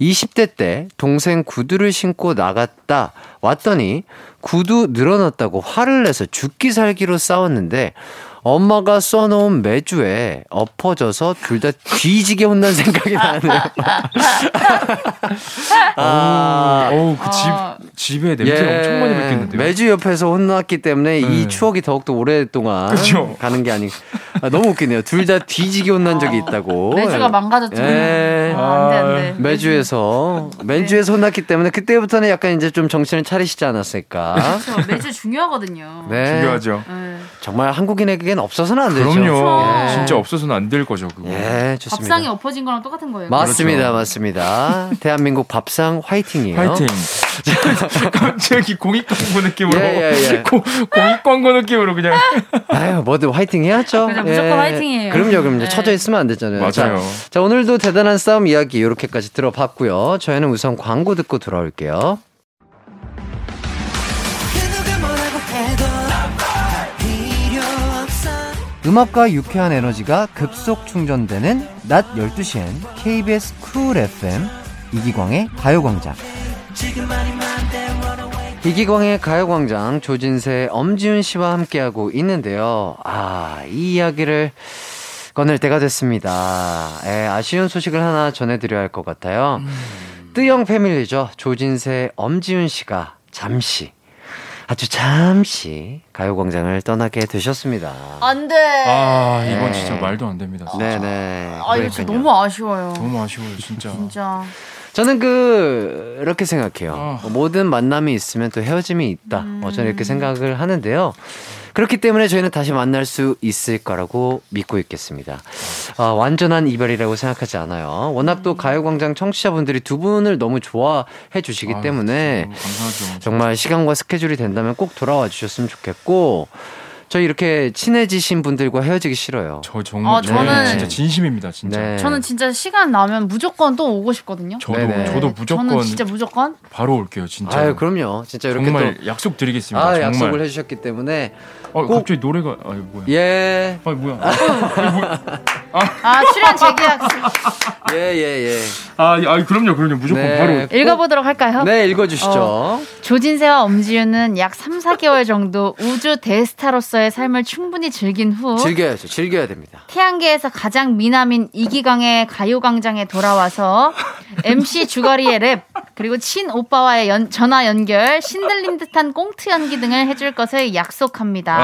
20대 때 동생 구두를 신고 나갔다 왔더니 구두 늘어났다고 화를 내서 죽기 살기로 싸웠는데 엄마가 써놓은 매주에 엎어져서 둘 다 뒤지게 혼난 생각이 나네요. 집에 냄새 엄청 많이 맡겼는데요. 매주 옆에서 혼났기 때문에 이 추억이 더욱더 오랫동안 그쵸? 가는 게 아니고 너무 웃기네요. 둘 다 뒤지게 혼난 적이 있다고. 매주가 망가졌죠. 안 돼. 매주에서 혼났기 때문에 그때부터는 약간 이제 좀 정신을 차리시지 않았을까. 그렇죠. 매주 중요하거든요. 네. 중요하죠. 정말 한국인에게 없어서는 안 되죠. 그럼요. 예. 진짜 없어서는 안 될 거죠. 그거. 예, 좋습니다. 밥상이 엎어진 거랑 똑같은 거예요. 맞습니다. 대한민국 밥상 화이팅이에요. 화이팅. 갑자기 공익광고 느낌으로. 예. 공익광고 느낌으로 그냥. 아유, 뭐든 화이팅 해야죠. 그냥 무조건 화이팅이에요. 그럼요. 예. 처져 있으면 안 되잖아요. 맞아요. 자, 오늘도 대단한 싸움 이야기 이렇게까지 들어봤고요. 저희는 우선 광고 듣고 돌아올게요. 음악과 유쾌한 에너지가 급속 충전되는 낮 12시엔 KBS 쿨 FM 이기광의 가요광장. 이기광의 가요광장, 조진세, 엄지윤 씨와 함께하고 있는데요. 이 이야기를 꺼낼 때가 됐습니다. 아쉬운 소식을 하나 전해드려야 할 것 같아요. 뜨영 패밀리죠. 조진세, 엄지윤 씨가 잠시 가요광장을 떠나게 되셨습니다. 안 돼. 이건 진짜 말도 안 됩니다. 진짜. 네네. 이거 진짜 너무 아쉬워요. 너무 아쉬워요, 진짜. 진짜. 저는 이렇게 생각해요. 모든 만남이 있으면 또 헤어짐이 있다. 저는 이렇게 생각을 하는데요. 그렇기 때문에 저희는 다시 만날 수 있을 거라고 믿고 있겠습니다. 완전한 이별이라고 생각하지 않아요. 워낙 또 가요광장 청취자분들이 두 분을 너무 좋아해 주시기 때문에 감사하죠. 정말 시간과 스케줄이 된다면 꼭 돌아와 주셨으면 좋겠고 저희 이렇게 친해지신 분들과 헤어지기 싫어요. 저 정말 저는 진짜 진심입니다. 진짜. 네. 저는 진짜 시간 나면 무조건 또 오고 싶거든요. 저도 무조건. 저는 진짜 무조건 바로 올게요. 진짜. 그럼요. 진짜 이렇게 정말 또 약속드리겠습니다. 정말. 약속을 해주셨기 때문에. 꼭... 갑자기 노래가 뭐야? 예. 뭐야? 아, 출연 재계약. 예. 아, 그럼요. 무조건 네. 바로. 읽어보도록 할까요? 네, 읽어주시죠. 조진세와 엄지윤은 약 3, 4개월 정도 우주 대스타로서의 삶을 충분히 즐긴 후. 즐겨야죠. 즐겨야 됩니다. 태양계에서 가장 미남인 이기광의 가요광장에 돌아와서 MC 주거리의 랩, 그리고 친오빠와의 전화 연결, 신들린 듯한 꽁트 연기 등을 해줄 것을 약속합니다.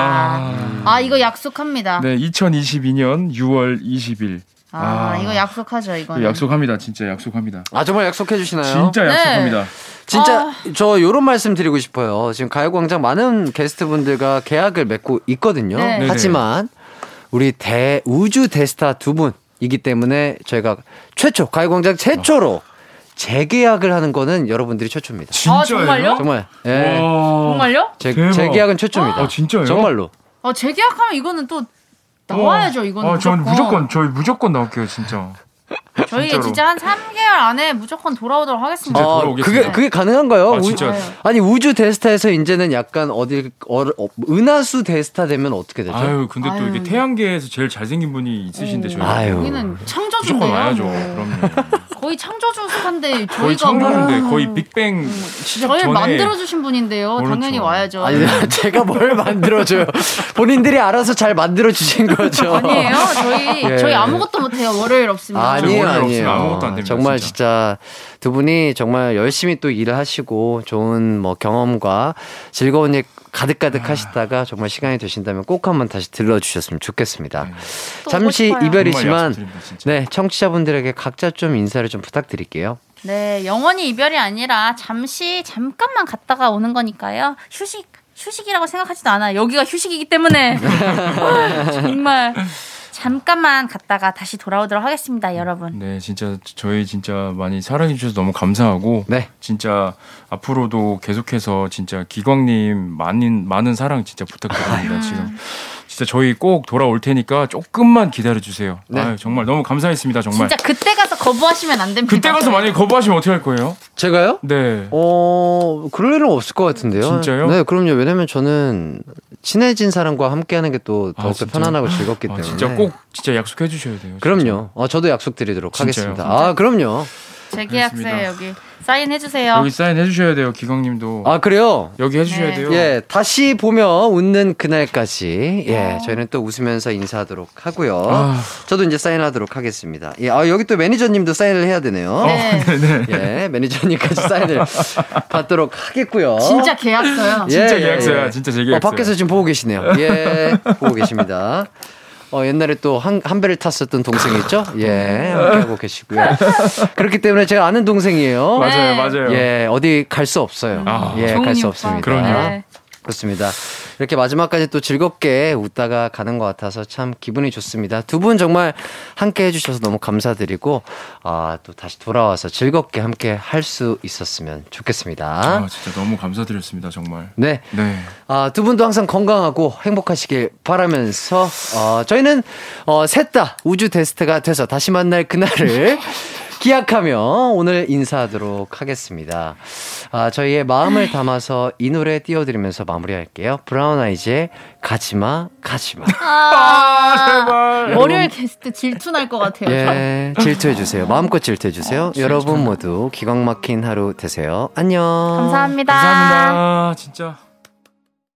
아, 이거 약속합니다. 네, 2022년 6월 20일. 이거 약속하죠, 이거는. 약속합니다. 진짜 약속합니다. 아, 정말 약속해 주시나요? 진짜 약속합니다. 네. 진짜 저 요런 말씀 드리고 싶어요. 지금 가요광장 많은 게스트분들과 계약을 맺고 있거든요. 네. 하지만 우리 우주 대스타 두 분이기 때문에 저희가 가요광장 최초로 재계약을 하는 거는 여러분들이 최초입니다. 진짜요? 아, 정말요? 정말. 네. 정말요? 재계약은 최초입니다. 아, 진짜요? 정말로. 아, 재계약하면 이거는 또 나와야죠, 이거는. 아, 전 무조건, 저희 무조건 나올게요, 진짜. 저희 진짜 한 3개월 안에 무조건 돌아오도록 하겠습니다. 아, 그게 가능한가요? 아, 진짜. 아니, 우주 대스타에서 이제는 약간 은하수 대스타 되면 어떻게 되죠? 아유, 근데 또 이게 태양계에서 제일 잘생긴 분이 있으신데, 저희. 아유. 여기는 창조주인데요. 무조건 와야죠, 그럼요. 거의 창조주 수간데 저희가 거의 빅뱅 시작 전에 저희 만들어주신 분인데요. 그렇죠. 당연히 와야죠. 아니, 제가 뭘 만들어줘요? 본인들이 알아서 잘 만들어주신 거죠. 아니에요. 저희 아무것도 못해요. 월요일 없습니다. 아니에요. 아무것도 안 됩니다. 정말 진짜 두 분이 정말 열심히 또 일을 하시고 좋은 뭐 경험과 즐거운 일 가득가득 하시다가 정말 시간이 되신다면 꼭 한번 다시 들러주셨으면 좋겠습니다. 잠시 이별이지만 네, 청취자분들에게 각자 좀 인사를 좀 부탁드릴게요. 네, 영원히 이별이 아니라 잠깐만 갔다가 오는 거니까요. 휴식이라고 생각하지도 않아요. 여기가 휴식이기 때문에. 정말 잠깐만 갔다가 다시 돌아오도록 하겠습니다, 여러분. 네, 진짜 저희 진짜 많이 사랑해 주셔서 너무 감사하고 네. 진짜 앞으로도 계속해서 진짜 기광님 많은 사랑 진짜 부탁드립니다. 지금 진짜 저희 꼭 돌아올 테니까 조금만 기다려 주세요. 네. 아유, 정말 너무 감사했습니다, 정말. 진짜 그때 가서 거부하시면 안 됩니다. 그때 가서 만약에 거부하시면 어떻게 할 거예요? 제가요? 네. 그럴 일은 없을 것 같은데요. 진짜요? 네, 그럼요. 왜냐면 저는 친해진 사람과 함께하는 게 또 더욱더 편안하고 즐겁기 때문에. 진짜 꼭 진짜 약속해 주셔야 돼요. 진짜. 그럼요. 저도 약속드리도록 하겠습니다. 진짜? 그럼요. 재계약서에 여기 사인해 주세요. 여기 사인해 주셔야 돼요, 기광님도. 아, 그래요? 여기 해 주셔야 돼요. 예, 다시 보며 웃는 그날까지. 예, 저희는 또 웃으면서 인사하도록 하고요. 저도 이제 사인하도록 하겠습니다. 예, 여기 또 매니저님도 사인을 해야 되네요. 네. 예, 매니저님까지 사인을 받도록 하겠고요. 진짜 계약서요. 진짜 계약서야, 진짜 재계약서. 밖에서 지금 보고 계시네요. 예, 보고 계십니다. 옛날에 또 한 배를 탔었던 동생이 있죠? 예, 함께하고 계시고요. 그렇기 때문에 제가 아는 동생이에요. 맞아요. 예, 어디 갈 수 없어요. 예, 갈 수 없습니다. 그럼요. 그렇습니다. 이렇게 마지막까지 또 즐겁게 웃다가 가는 것 같아서 참 기분이 좋습니다. 두 분 정말 함께 해주셔서 너무 감사드리고 또 다시 돌아와서 즐겁게 함께 할 수 있었으면 좋겠습니다. 진짜 너무 감사드렸습니다, 정말. 네. 두 분도 항상 건강하고 행복하시길 바라면서 저희는 셋 다 우주 데스트가 돼서 다시 만날 그날을 기약하며 오늘 인사하도록 하겠습니다. 저희의 마음을 담아서 이 노래 띄워드리면서 마무리할게요. 브라운 아이즈의 가지마. 제발. 월요일 게스트 질투날 것 같아요. 예, 질투해주세요. 마음껏 질투해주세요. 여러분 모두 기광 막힌 하루 되세요. 안녕. 감사합니다. 진짜.